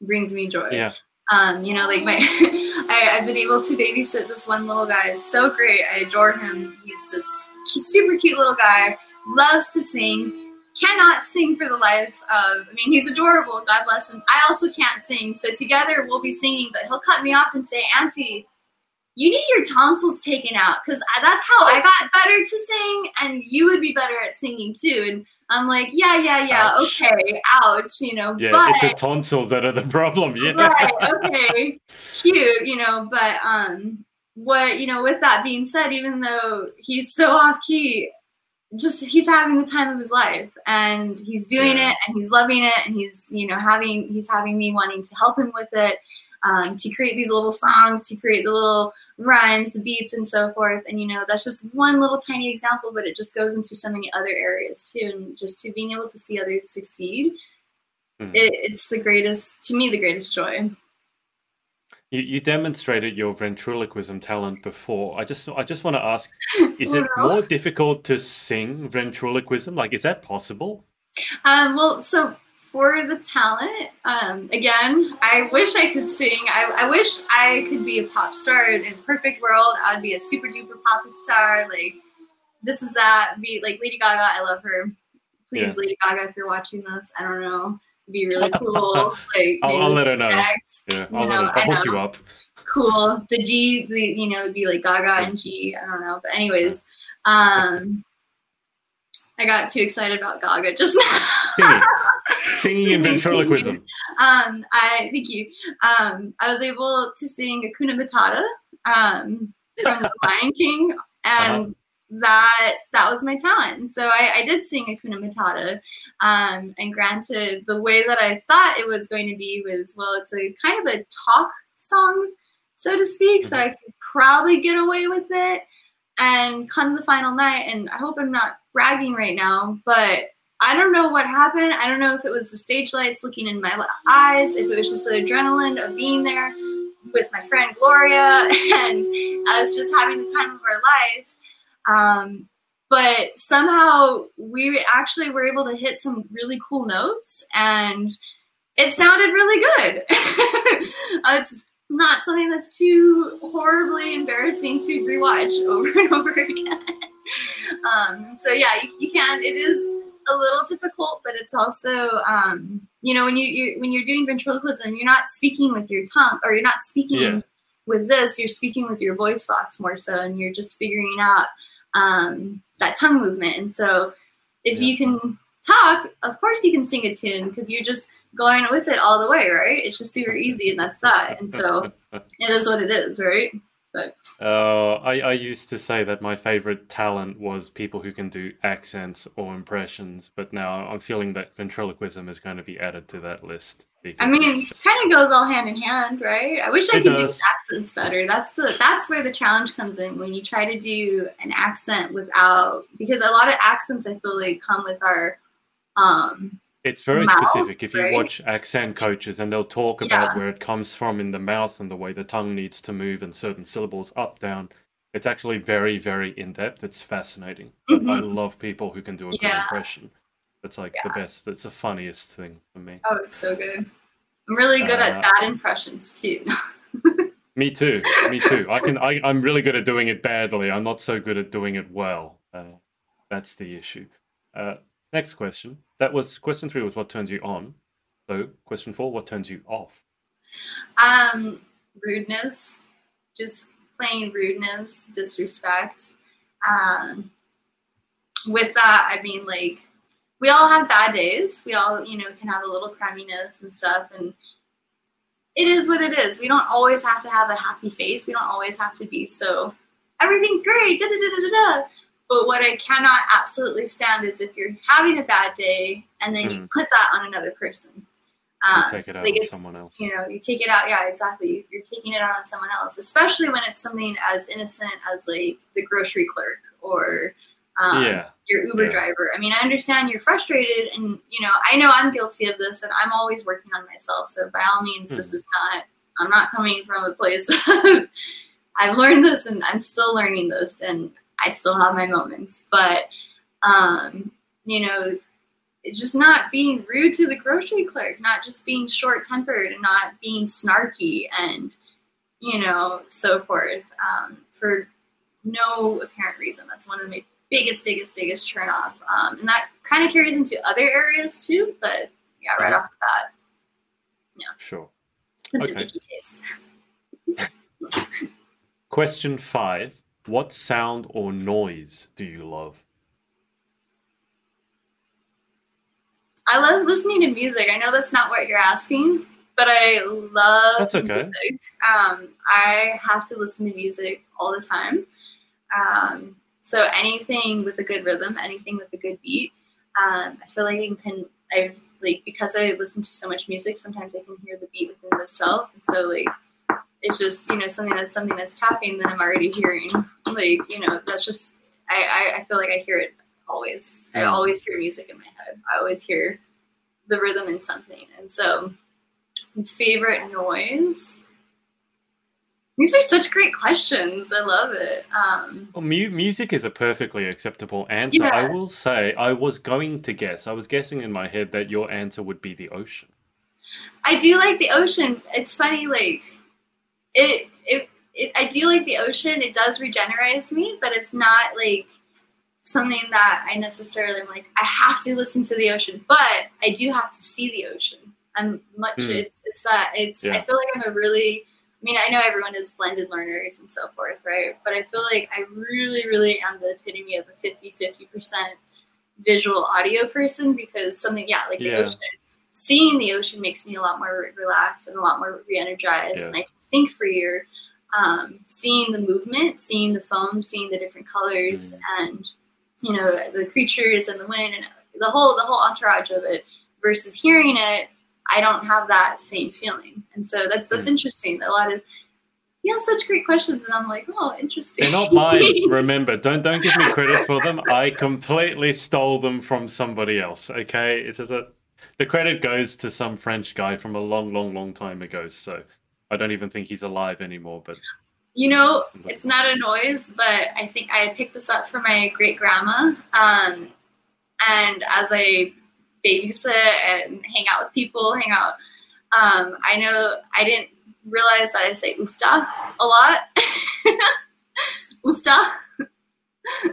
brings me joy. Yeah. Um, you know, like my, I, I've been able to babysit this one little guy. It's so great. I adore him. He's this super cute little guy, loves to sing, cannot sing for the life of, I mean, he's adorable. God bless him. I also can't sing. So together we'll be singing, but he'll cut me off and say, Auntie, you need your tonsils taken out. Cause that's how I got better to sing. And you would be better at singing too. And I'm like, yeah, yeah, yeah, ouch. Okay, ouch, you know, yeah, but... it's the tonsils that are the problem, yeah. Right, okay, cute, you know, but um, what, you know, with that being said, even though he's so off-key, just he's having the time of his life, and he's doing yeah. it, and he's loving it, and he's, you know, having, he's having me wanting to help him with it, um, to create these little songs, to create the little rhymes, the beats, and so forth. And, you know, that's just one little tiny example, but it just goes into so many other areas too. And just to being able to see others succeed, mm. it, it's the greatest, to me, the greatest joy. You, you demonstrated your ventriloquism talent before. I just, I just want to ask, is it more difficult to sing ventriloquism? Like, is that possible? Um, well, so for the talent, um, again, I wish I could sing. I, I wish I could be a pop star. In a perfect world, I'd be a super duper pop star. Like, this is that. Be like Lady Gaga. I love her. Please, yeah. Lady Gaga, if you're watching this, I don't know. It'd be really cool. Like, I'll, I'll let her know. Next, yeah, I'll, you know, let her, I'll hook you up. Cool. The G, the, you know, it'd be like Gaga and G. I don't know. But anyways, um, I got too excited about Gaga just now. Singing and ventriloquism. Um, I thank you. Um, I was able to sing Hakuna Matata um, from The Lion King, and uh-huh. that that was my talent. So I, I did sing Hakuna Matata, um, and granted, the way that I thought it was going to be was, well, it's a kind of a talk song, so to speak. Mm-hmm. So I could probably get away with it. And come the final night, and I hope I'm not bragging right now, but I don't know what happened. I don't know if it was the stage lights looking in my eyes, if it was just the adrenaline of being there with my friend Gloria, and I was just having the time of our life. Um, but somehow we actually were able to hit some really cool notes, and it sounded really good. It's not something that's too horribly embarrassing to rewatch over and over again. Um, so yeah, you, you can, it is a little difficult, but it's also, um, you know, when you, you when you're doing ventriloquism, you're not speaking with your tongue, or you're not speaking yeah. with this, you're speaking with your voice box more so, and you're just figuring out um, that tongue movement. And so if yeah. you can talk, of course you can sing a tune, because you're just going with it all the way, right? It's just super easy, and that's that. And so it is what it is, right? But uh, I, I used to say that my favorite talent was people who can do accents or impressions, but now I'm feeling that ventriloquism is going to be added to that list. I mean, just... it kind of goes all hand in hand, right? I wish I it could does. do accents better. That's the that's where the challenge comes in, when you try to do an accent without, because a lot of accents, I feel like, come with our um. It's very mouth, specific. If you right? watch accent coaches, and they'll talk about yeah. where it comes from in the mouth and the way the tongue needs to move and certain syllables up, down. It's actually very, very in-depth. It's fascinating. Mm-hmm. I love people who can do a yeah. good impression. It's like yeah. the best. It's the funniest thing for me. Oh, it's so good. I'm really good uh, at bad impressions too. me too. Me too. I can, I, I'm really good at doing it badly. I'm not so good at doing it well. Uh, that's the issue. Uh, Next question. That was question three, was what turns you on. So question four, what turns you off? Um, rudeness, just plain rudeness, disrespect. Um, with that, I mean, like, we all have bad days. We all, you know, can have a little crumminess and stuff. And it is what it is. We don't always have to have a happy face. We don't always have to be so, everything's great, da da da da da da. But what I cannot absolutely stand is if you're having a bad day and then mm. you put that on another person. Um, you take it out like on someone else. You know, you take it out. Yeah, exactly. You're taking it out on someone else, especially when it's something as innocent as like the grocery clerk or um, yeah. your Uber yeah. driver. I mean, I understand you're frustrated, and, you know, I know I'm guilty of this, and I'm always working on myself. So by all means, mm. this is not, I'm not coming from a place of, I've learned this and I'm still learning this, and I still have my moments, but, um, you know, just not being rude to the grocery clerk, not just being short-tempered and not being snarky and, you know, so forth, um, for no apparent reason. That's one of my biggest, biggest, biggest turnoff. Um, and that kind of carries into other areas too, but yeah, right uh-huh. off the bat. Yeah. Sure. That's okay. A picky taste. Question five. What sound or noise do you love? I love listening to music. I know that's not what you're asking, but I love that's okay. music. Um, I have to listen to music all the time. Um, so anything with a good rhythm, anything with a good beat. Um, I feel like I can, I've like, because I listen to so much music, sometimes I can hear the beat within myself. And so like, it's just, you know, something that's something that's tapping that I'm already hearing. Like, you know, that's just, I, I, I feel like I hear it always. I always hear music in my head. I always hear the rhythm in something. And so, favorite noise? These are such great questions. I love it. Um, well, mu- music is a perfectly acceptable answer. Yeah. I will say, I was going to guess. I was guessing in my head that your answer would be the ocean. I do like the ocean. It's funny, like, It, it, it, I do like the ocean. It does regenerate me, but it's not like something that I necessarily am like, I have to listen to the ocean, but I do have to see the ocean. I'm much, mm. it's, it's that, it's, yeah. I feel like I'm a really, I mean, I know everyone is blended learners and so forth, right? But I feel like I really, really am the epitome of a fifty-fifty percent visual audio person, because something, yeah, like yeah. the ocean, seeing the ocean makes me a lot more relaxed and a lot more re-energized. Yeah. And I think for you, um, seeing the movement, seeing the foam, seeing the different colors, mm. and you know the creatures and the wind and the whole the whole entourage of it, versus hearing it, I don't have that same feeling. And so that's that's mm. interesting. A lot of he asked such great questions, and I'm like, oh, interesting. They're not mine. Remember, don't don't give me credit for them. I completely stole them from somebody else. Okay, it is a the credit goes to some French guy from a long, long, long time ago. So I don't even think he's alive anymore. But you know, it's not a noise, but I think I picked this up from my great grandma. Um, and as I babysit and hang out with people, hang out. Um, I know I didn't realize that I say oofta a lot. Oofta.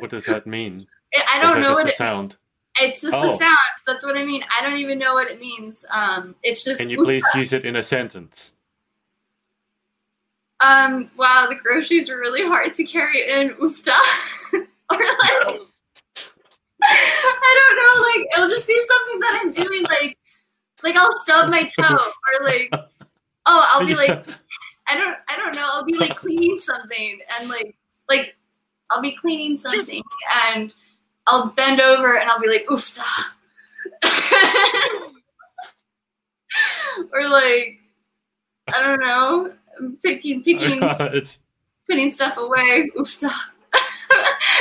What does that mean? I don't know what it sound. It's just oh. a sound. That's what I mean. I don't even know what it means. Um, it's just. Can you oofta. Please use it in a sentence? Um. Wow, the groceries were really hard to carry in oofta. Or like, I don't know. Like, it'll just be something that I'm doing. Like, like I'll stub my toe, or like, oh, I'll be like, I don't, I don't know. I'll be like cleaning something, and like, like, I'll be cleaning something, and I'll bend over, and I'll be like, oofta. Or like, I don't know. I'm picking, picking, putting stuff away. Oofta.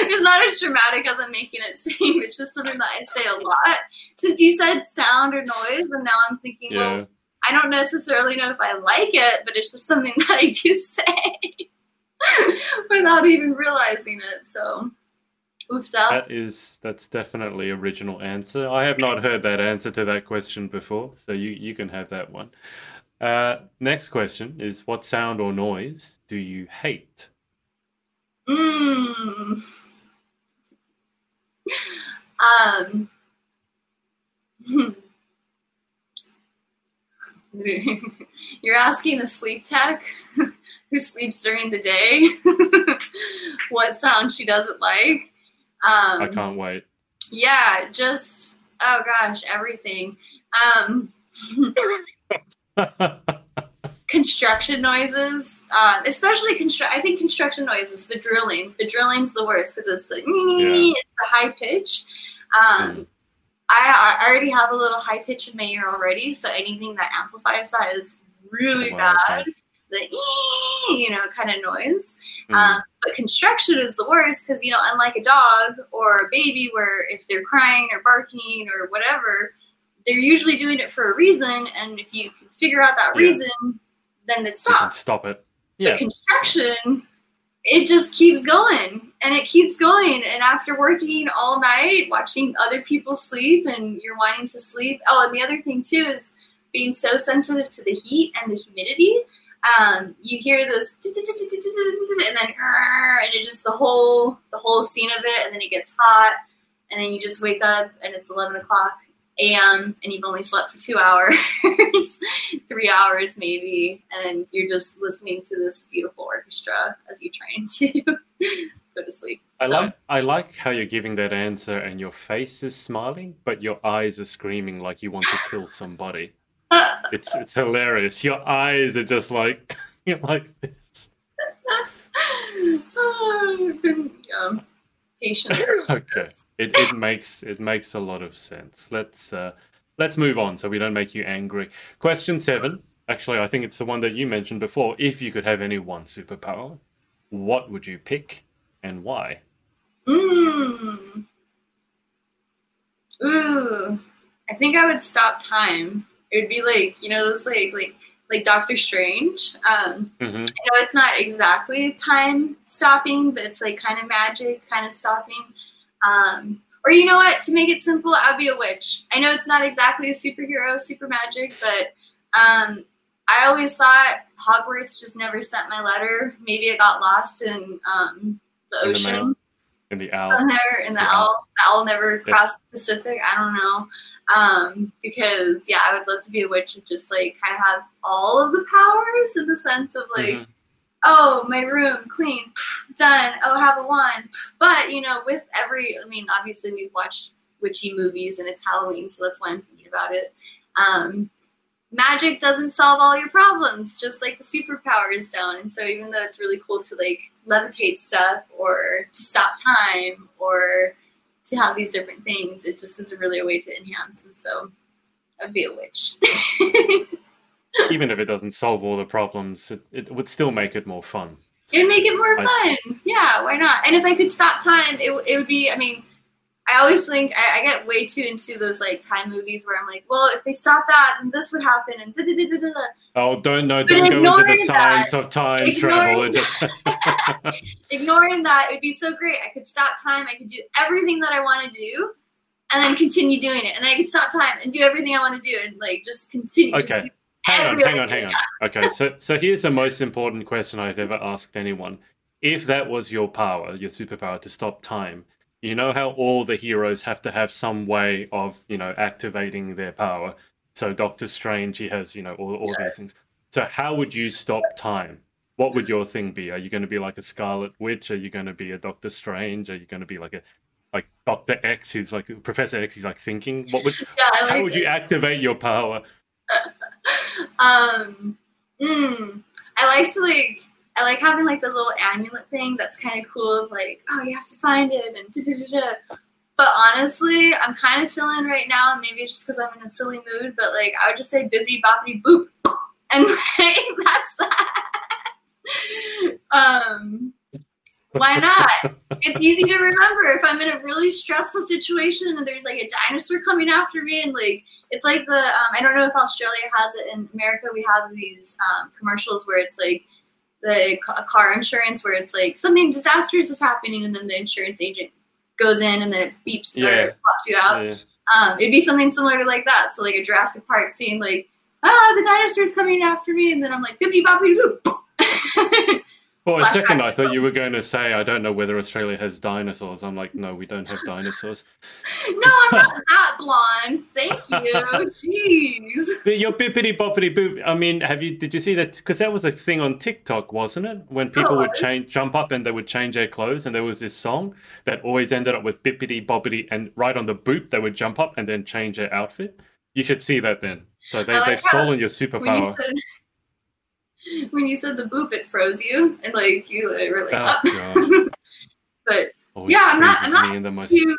It's not as dramatic as I'm making it seem. It's just something that I say a lot. Since you said sound or noise, and now I'm thinking, yeah. well, I don't necessarily know if I like it, but it's just something that I do say without even realizing it. So, oofta. That is, that's definitely an original answer. I have not heard that answer to that question before, so you, you can have that one. Uh, next question is, what sound or noise do you hate? Mm. Um. You're asking a sleep tech who sleeps during the day what sound she doesn't like. Um, I can't wait. Yeah, just oh gosh, everything. Um, construction noises, um, especially construction. I think construction noises, the drilling. The drilling's the worst because it's the yeah. it's the high pitch. Um, mm. I, I already have a little high pitch in my ear already, so anything that amplifies that is really oh, wow, bad. Okay. The you know kind of noise. Mm. Um, but construction is the worst because you know, unlike a dog or a baby, where if they're crying or barking or whatever, they're usually doing it for a reason, and if you can figure out that reason. Yeah. Then it stops. Stop it. Yeah. The construction, it just keeps going and it keeps going. And after working all night, watching other people sleep and you're wanting to sleep. Oh, and the other thing too is being so sensitive to the heat and the humidity. Um, you hear this and then and it just the whole the whole scene of it, and then it gets hot, and then you just wake up and it's eleven o'clock a m and you've only slept for two hours, three hours maybe, and you're just listening to this beautiful orchestra as you're trying to go to sleep. I so. like I like how you're giving that answer, and your face is smiling, but your eyes are screaming like you want to kill somebody. it's it's hilarious. Your eyes are just like you're like this. oh, I've been, um, okay, it it makes it makes a lot of sense. Let's uh, let's move on so we don't make you angry. Question seven. Actually, I think it's the one that you mentioned before. If you could have any one superpower, what would you pick and why? Mm. Ooh, I think I would stop time. It would be like you know, it's like like like Doctor Strange. Um, mm-hmm. I know it's not exactly time stopping, but it's like kind of magic, kind of stopping. Um, or you know what? To make it simple, I'd be a witch. I know it's not exactly a superhero, super magic, but um, I always thought Hogwarts just never sent my letter. Maybe it got lost in um, the in ocean. The in the owl. Somewhere in the, the owl. owl. The owl never yeah. crossed the Pacific. I don't know. Um, because yeah, I would love to be a witch and just like kind of have all of the powers in the sense of like, mm-hmm. oh, my room clean, done. Oh, have a wand. But you know, with every, I mean, obviously we've watched witchy movies and it's Halloween, so that's why I'm thinking about it. Um, magic doesn't solve all your problems, just like the superpowers don't. And so even though it's really cool to like levitate stuff or to stop time or to have these different things, it just is really a way to enhance, and so I'd be a witch. even if it doesn't solve all the problems, it, it would still make it more fun. It'd make it more I, fun. Yeah, why not? And if I could stop time, it it would be, I mean, I always think, I, I get way too into those, like, time movies where I'm like, well, if they stop that, then this would happen, and da-da-da-da-da. Oh, don't, no, don't go into the that, science of time ignoring travel. Just... ignoring that, it would be so great. I could stop time. I could do everything that I want to do, and then continue doing it. And then I could stop time and do everything I want to do, and, like, just continue. Okay. Just hang on, hang on, hang on. Okay, so, so here's the most important question I've ever asked anyone. If that was your power, your superpower, to stop time, you know how all the heroes have to have some way of, you know, activating their power. So Doctor Strange, he has, you know, all, all yeah. these things. So how would you stop time? What would your thing be? Are you going to be like a Scarlet Witch? Are you going to be a Doctor Strange? Are you going to be like a, like Doctor X, who's like, Professor X, he's like thinking? What would, yeah, like how would you activate your power? um, mm, I like to, like, I like having, like, the little amulet thing that's kind of cool, like, oh, you have to find it, and da-da-da-da. But honestly, I'm kind of feeling right now, maybe it's just because I'm in a silly mood, but, like, I would just say bibbidi-boppidi-boop, and, like, that's that. um, why not? It's easy to remember. If I'm in a really stressful situation and there's, like, a dinosaur coming after me, and, like, it's like the, um, I don't know if Australia has it, in America we have these um, commercials where it's, like, the car insurance where it's like something disastrous is happening and then the insurance agent goes in and then it beeps yeah. or pops you out. Yeah. Um, it'd be something similar to like that. So like a Jurassic Park scene, like, ah, the dinosaur's coming after me. And then I'm like, bippy boppy boop. For a second, I thought you were going to say, I don't know whether Australia has dinosaurs. I'm like, no, we don't have dinosaurs. No, I'm not that blonde. Thank you. Jeez. But your bippity boppity boop. I mean, have you? Did you see that? Because that was a thing on TikTok, wasn't it? When people oh, would change, jump up and they would change their clothes. And there was this song that always ended up with bippity boppity. And right on the boop, they would jump up and then change their outfit. You should see that then. So they, like they've stolen your superpower. When you said the boop, it froze you, and like you were like up. Oh, but always yeah, I'm not. I'm not too. Most...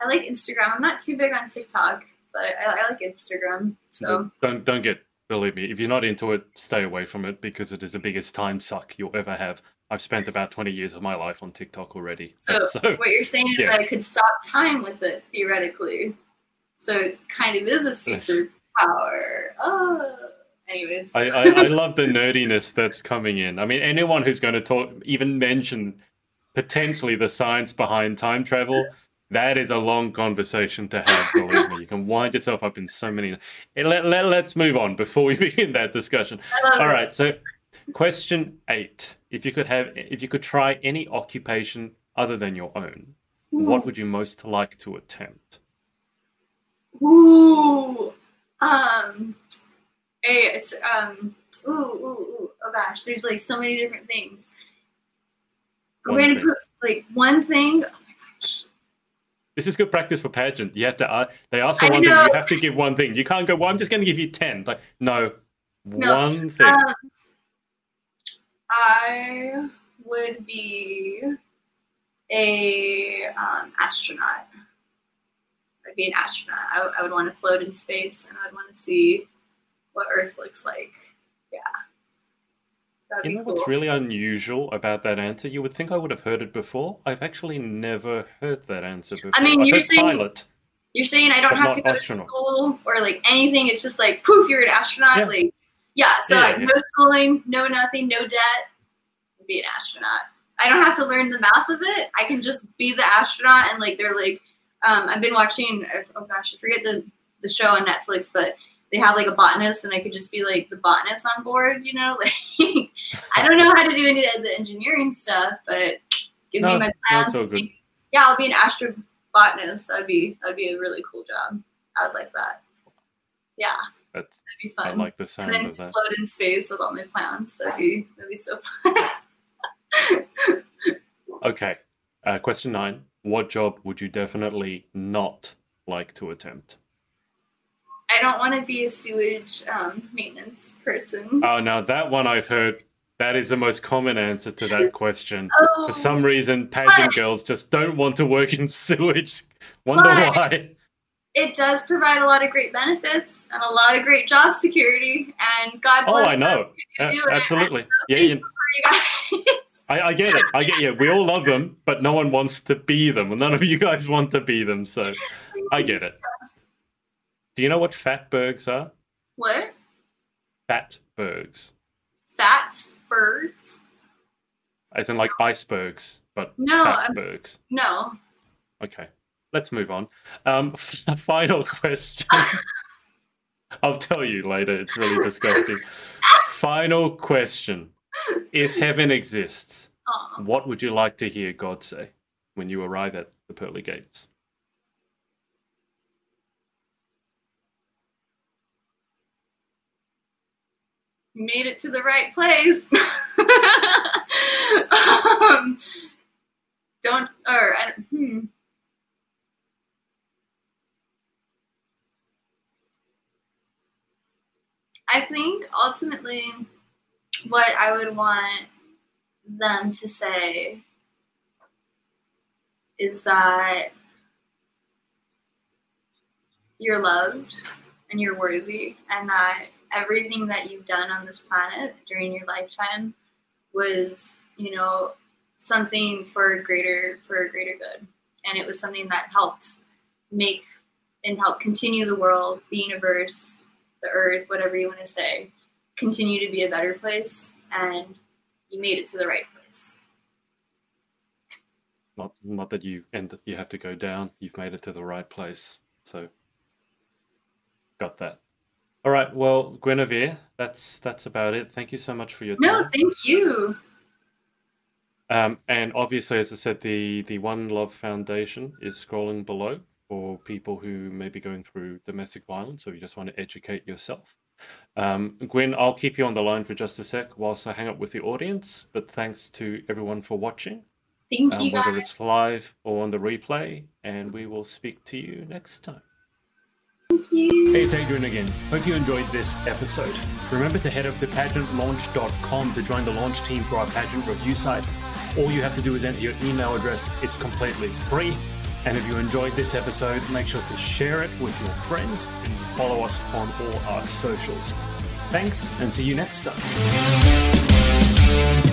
I like Instagram. I'm not too big on TikTok, but I, I like Instagram. So don't don't get. Believe me, if you're not into it, stay away from it because it is the biggest time suck you'll ever have. I've spent about twenty years of my life on TikTok already. So, so what you're saying is yeah. I could stop time with it theoretically. So it kind of is a superpower. Oh. Anyways, I, I, I love the nerdiness that's coming in. I mean, anyone who's going to talk, even mention potentially the science behind time travel, that is a long conversation to have, believe me. You can wind yourself up in so many. Let, let, let's move on before we begin that discussion. All it. Right. So question eight, if you could have, if you could try any occupation other than your own, Ooh. What would you most like to attempt? Ooh, um... Hey, um, ooh, ooh, ooh, oh gosh, there's like so many different things. One We're going to put like one thing. Oh my gosh. This is good practice for pageant. You have to, uh, they ask for I one know. thing, you have to give one thing. You can't go, well, I'm just going to give you ten. Like, no, no. one thing. Um, I would be a um, astronaut. I'd be an astronaut. I, w- I would want to float in space and I'd want to see what Earth looks like. Yeah. That'd you know cool. What's really unusual about that answer? You would think I would have heard it before. I've actually never heard that answer before. I mean, I've you're saying pilot, you're saying I don't have to go astronaut. to school or like anything. It's just like poof, you're an astronaut. Yeah. Like, yeah. So yeah, like, yeah. no schooling, no nothing, no debt. I'd be an astronaut. I don't have to learn the math of it. I can just be the astronaut. And like they're like, um, I've been watching. Oh gosh, I forget the the show on Netflix, but. They have like a botanist and I could just be like the botanist on board, you know, like I don't know how to do any of the engineering stuff, but give no, me my plans. So be, yeah, I'll be an astrobotanist. That'd be, that'd be a really cool job. I would like that. Yeah. That's, that'd be fun. I like the sound and then of that. Float in space with all my plans. That'd be, that'd be so fun. Okay. Uh, question nine. What job would you definitely not like to attempt? I don't want to be a sewage um, maintenance person. Oh, now that one I've heard, that is the most common answer to that question. Oh, for some reason, pageant girls just don't want to work in sewage. Wonder why. it does provide a lot of great benefits and a lot of great job security. And God bless. Oh, I know. Uh, absolutely. So yeah, you, you guys. I, I get it. I get you. We all love them, but no one wants to be them. Well, none of you guys want to be them, so I get it. Do you know what fatbergs are? What? Fatbergs. Fatbergs? As in like icebergs, but no, fatbergs. I'm, no. Okay. Let's move on. Um, f- final question. I'll tell you later. It's really disgusting. Final question. If heaven exists, oh. what would you like to hear God say when you arrive at the pearly gates? Made it to the right place. um, don't, or, I don't, hmm. I think ultimately what I would want them to say is that you're loved and you're worthy, and that everything that you've done on this planet during your lifetime was, you know, something for a greater, for a greater good. And it was something that helped make and help continue the world, the universe, the earth, whatever you want to say, continue to be a better place, and you made it to the right place. Not, not that you end, you have to go down. You've made it to the right place. So, got that. All right. Well, Guinevere, that's that's about it. Thank you so much for your time. No, thank you. Um, and obviously, as I said, the the One Love Foundation is scrolling below for people who may be going through domestic violence, or you just want to educate yourself. Um, Gwen, I'll keep you on the line for just a sec whilst I hang up with the audience, but thanks to everyone for watching. Thank um, you, guys. Whether it's live or on the replay, and we will speak to you next time. Thank you. Hey, it's Adrian again. Hope you enjoyed this episode. Remember to head up to pageant launch dot com to join the launch team for our pageant review site. All you have to do is enter your email address. It's completely free. And if you enjoyed this episode, make sure to share it with your friends and follow us on all our socials. Thanks, and see you next time.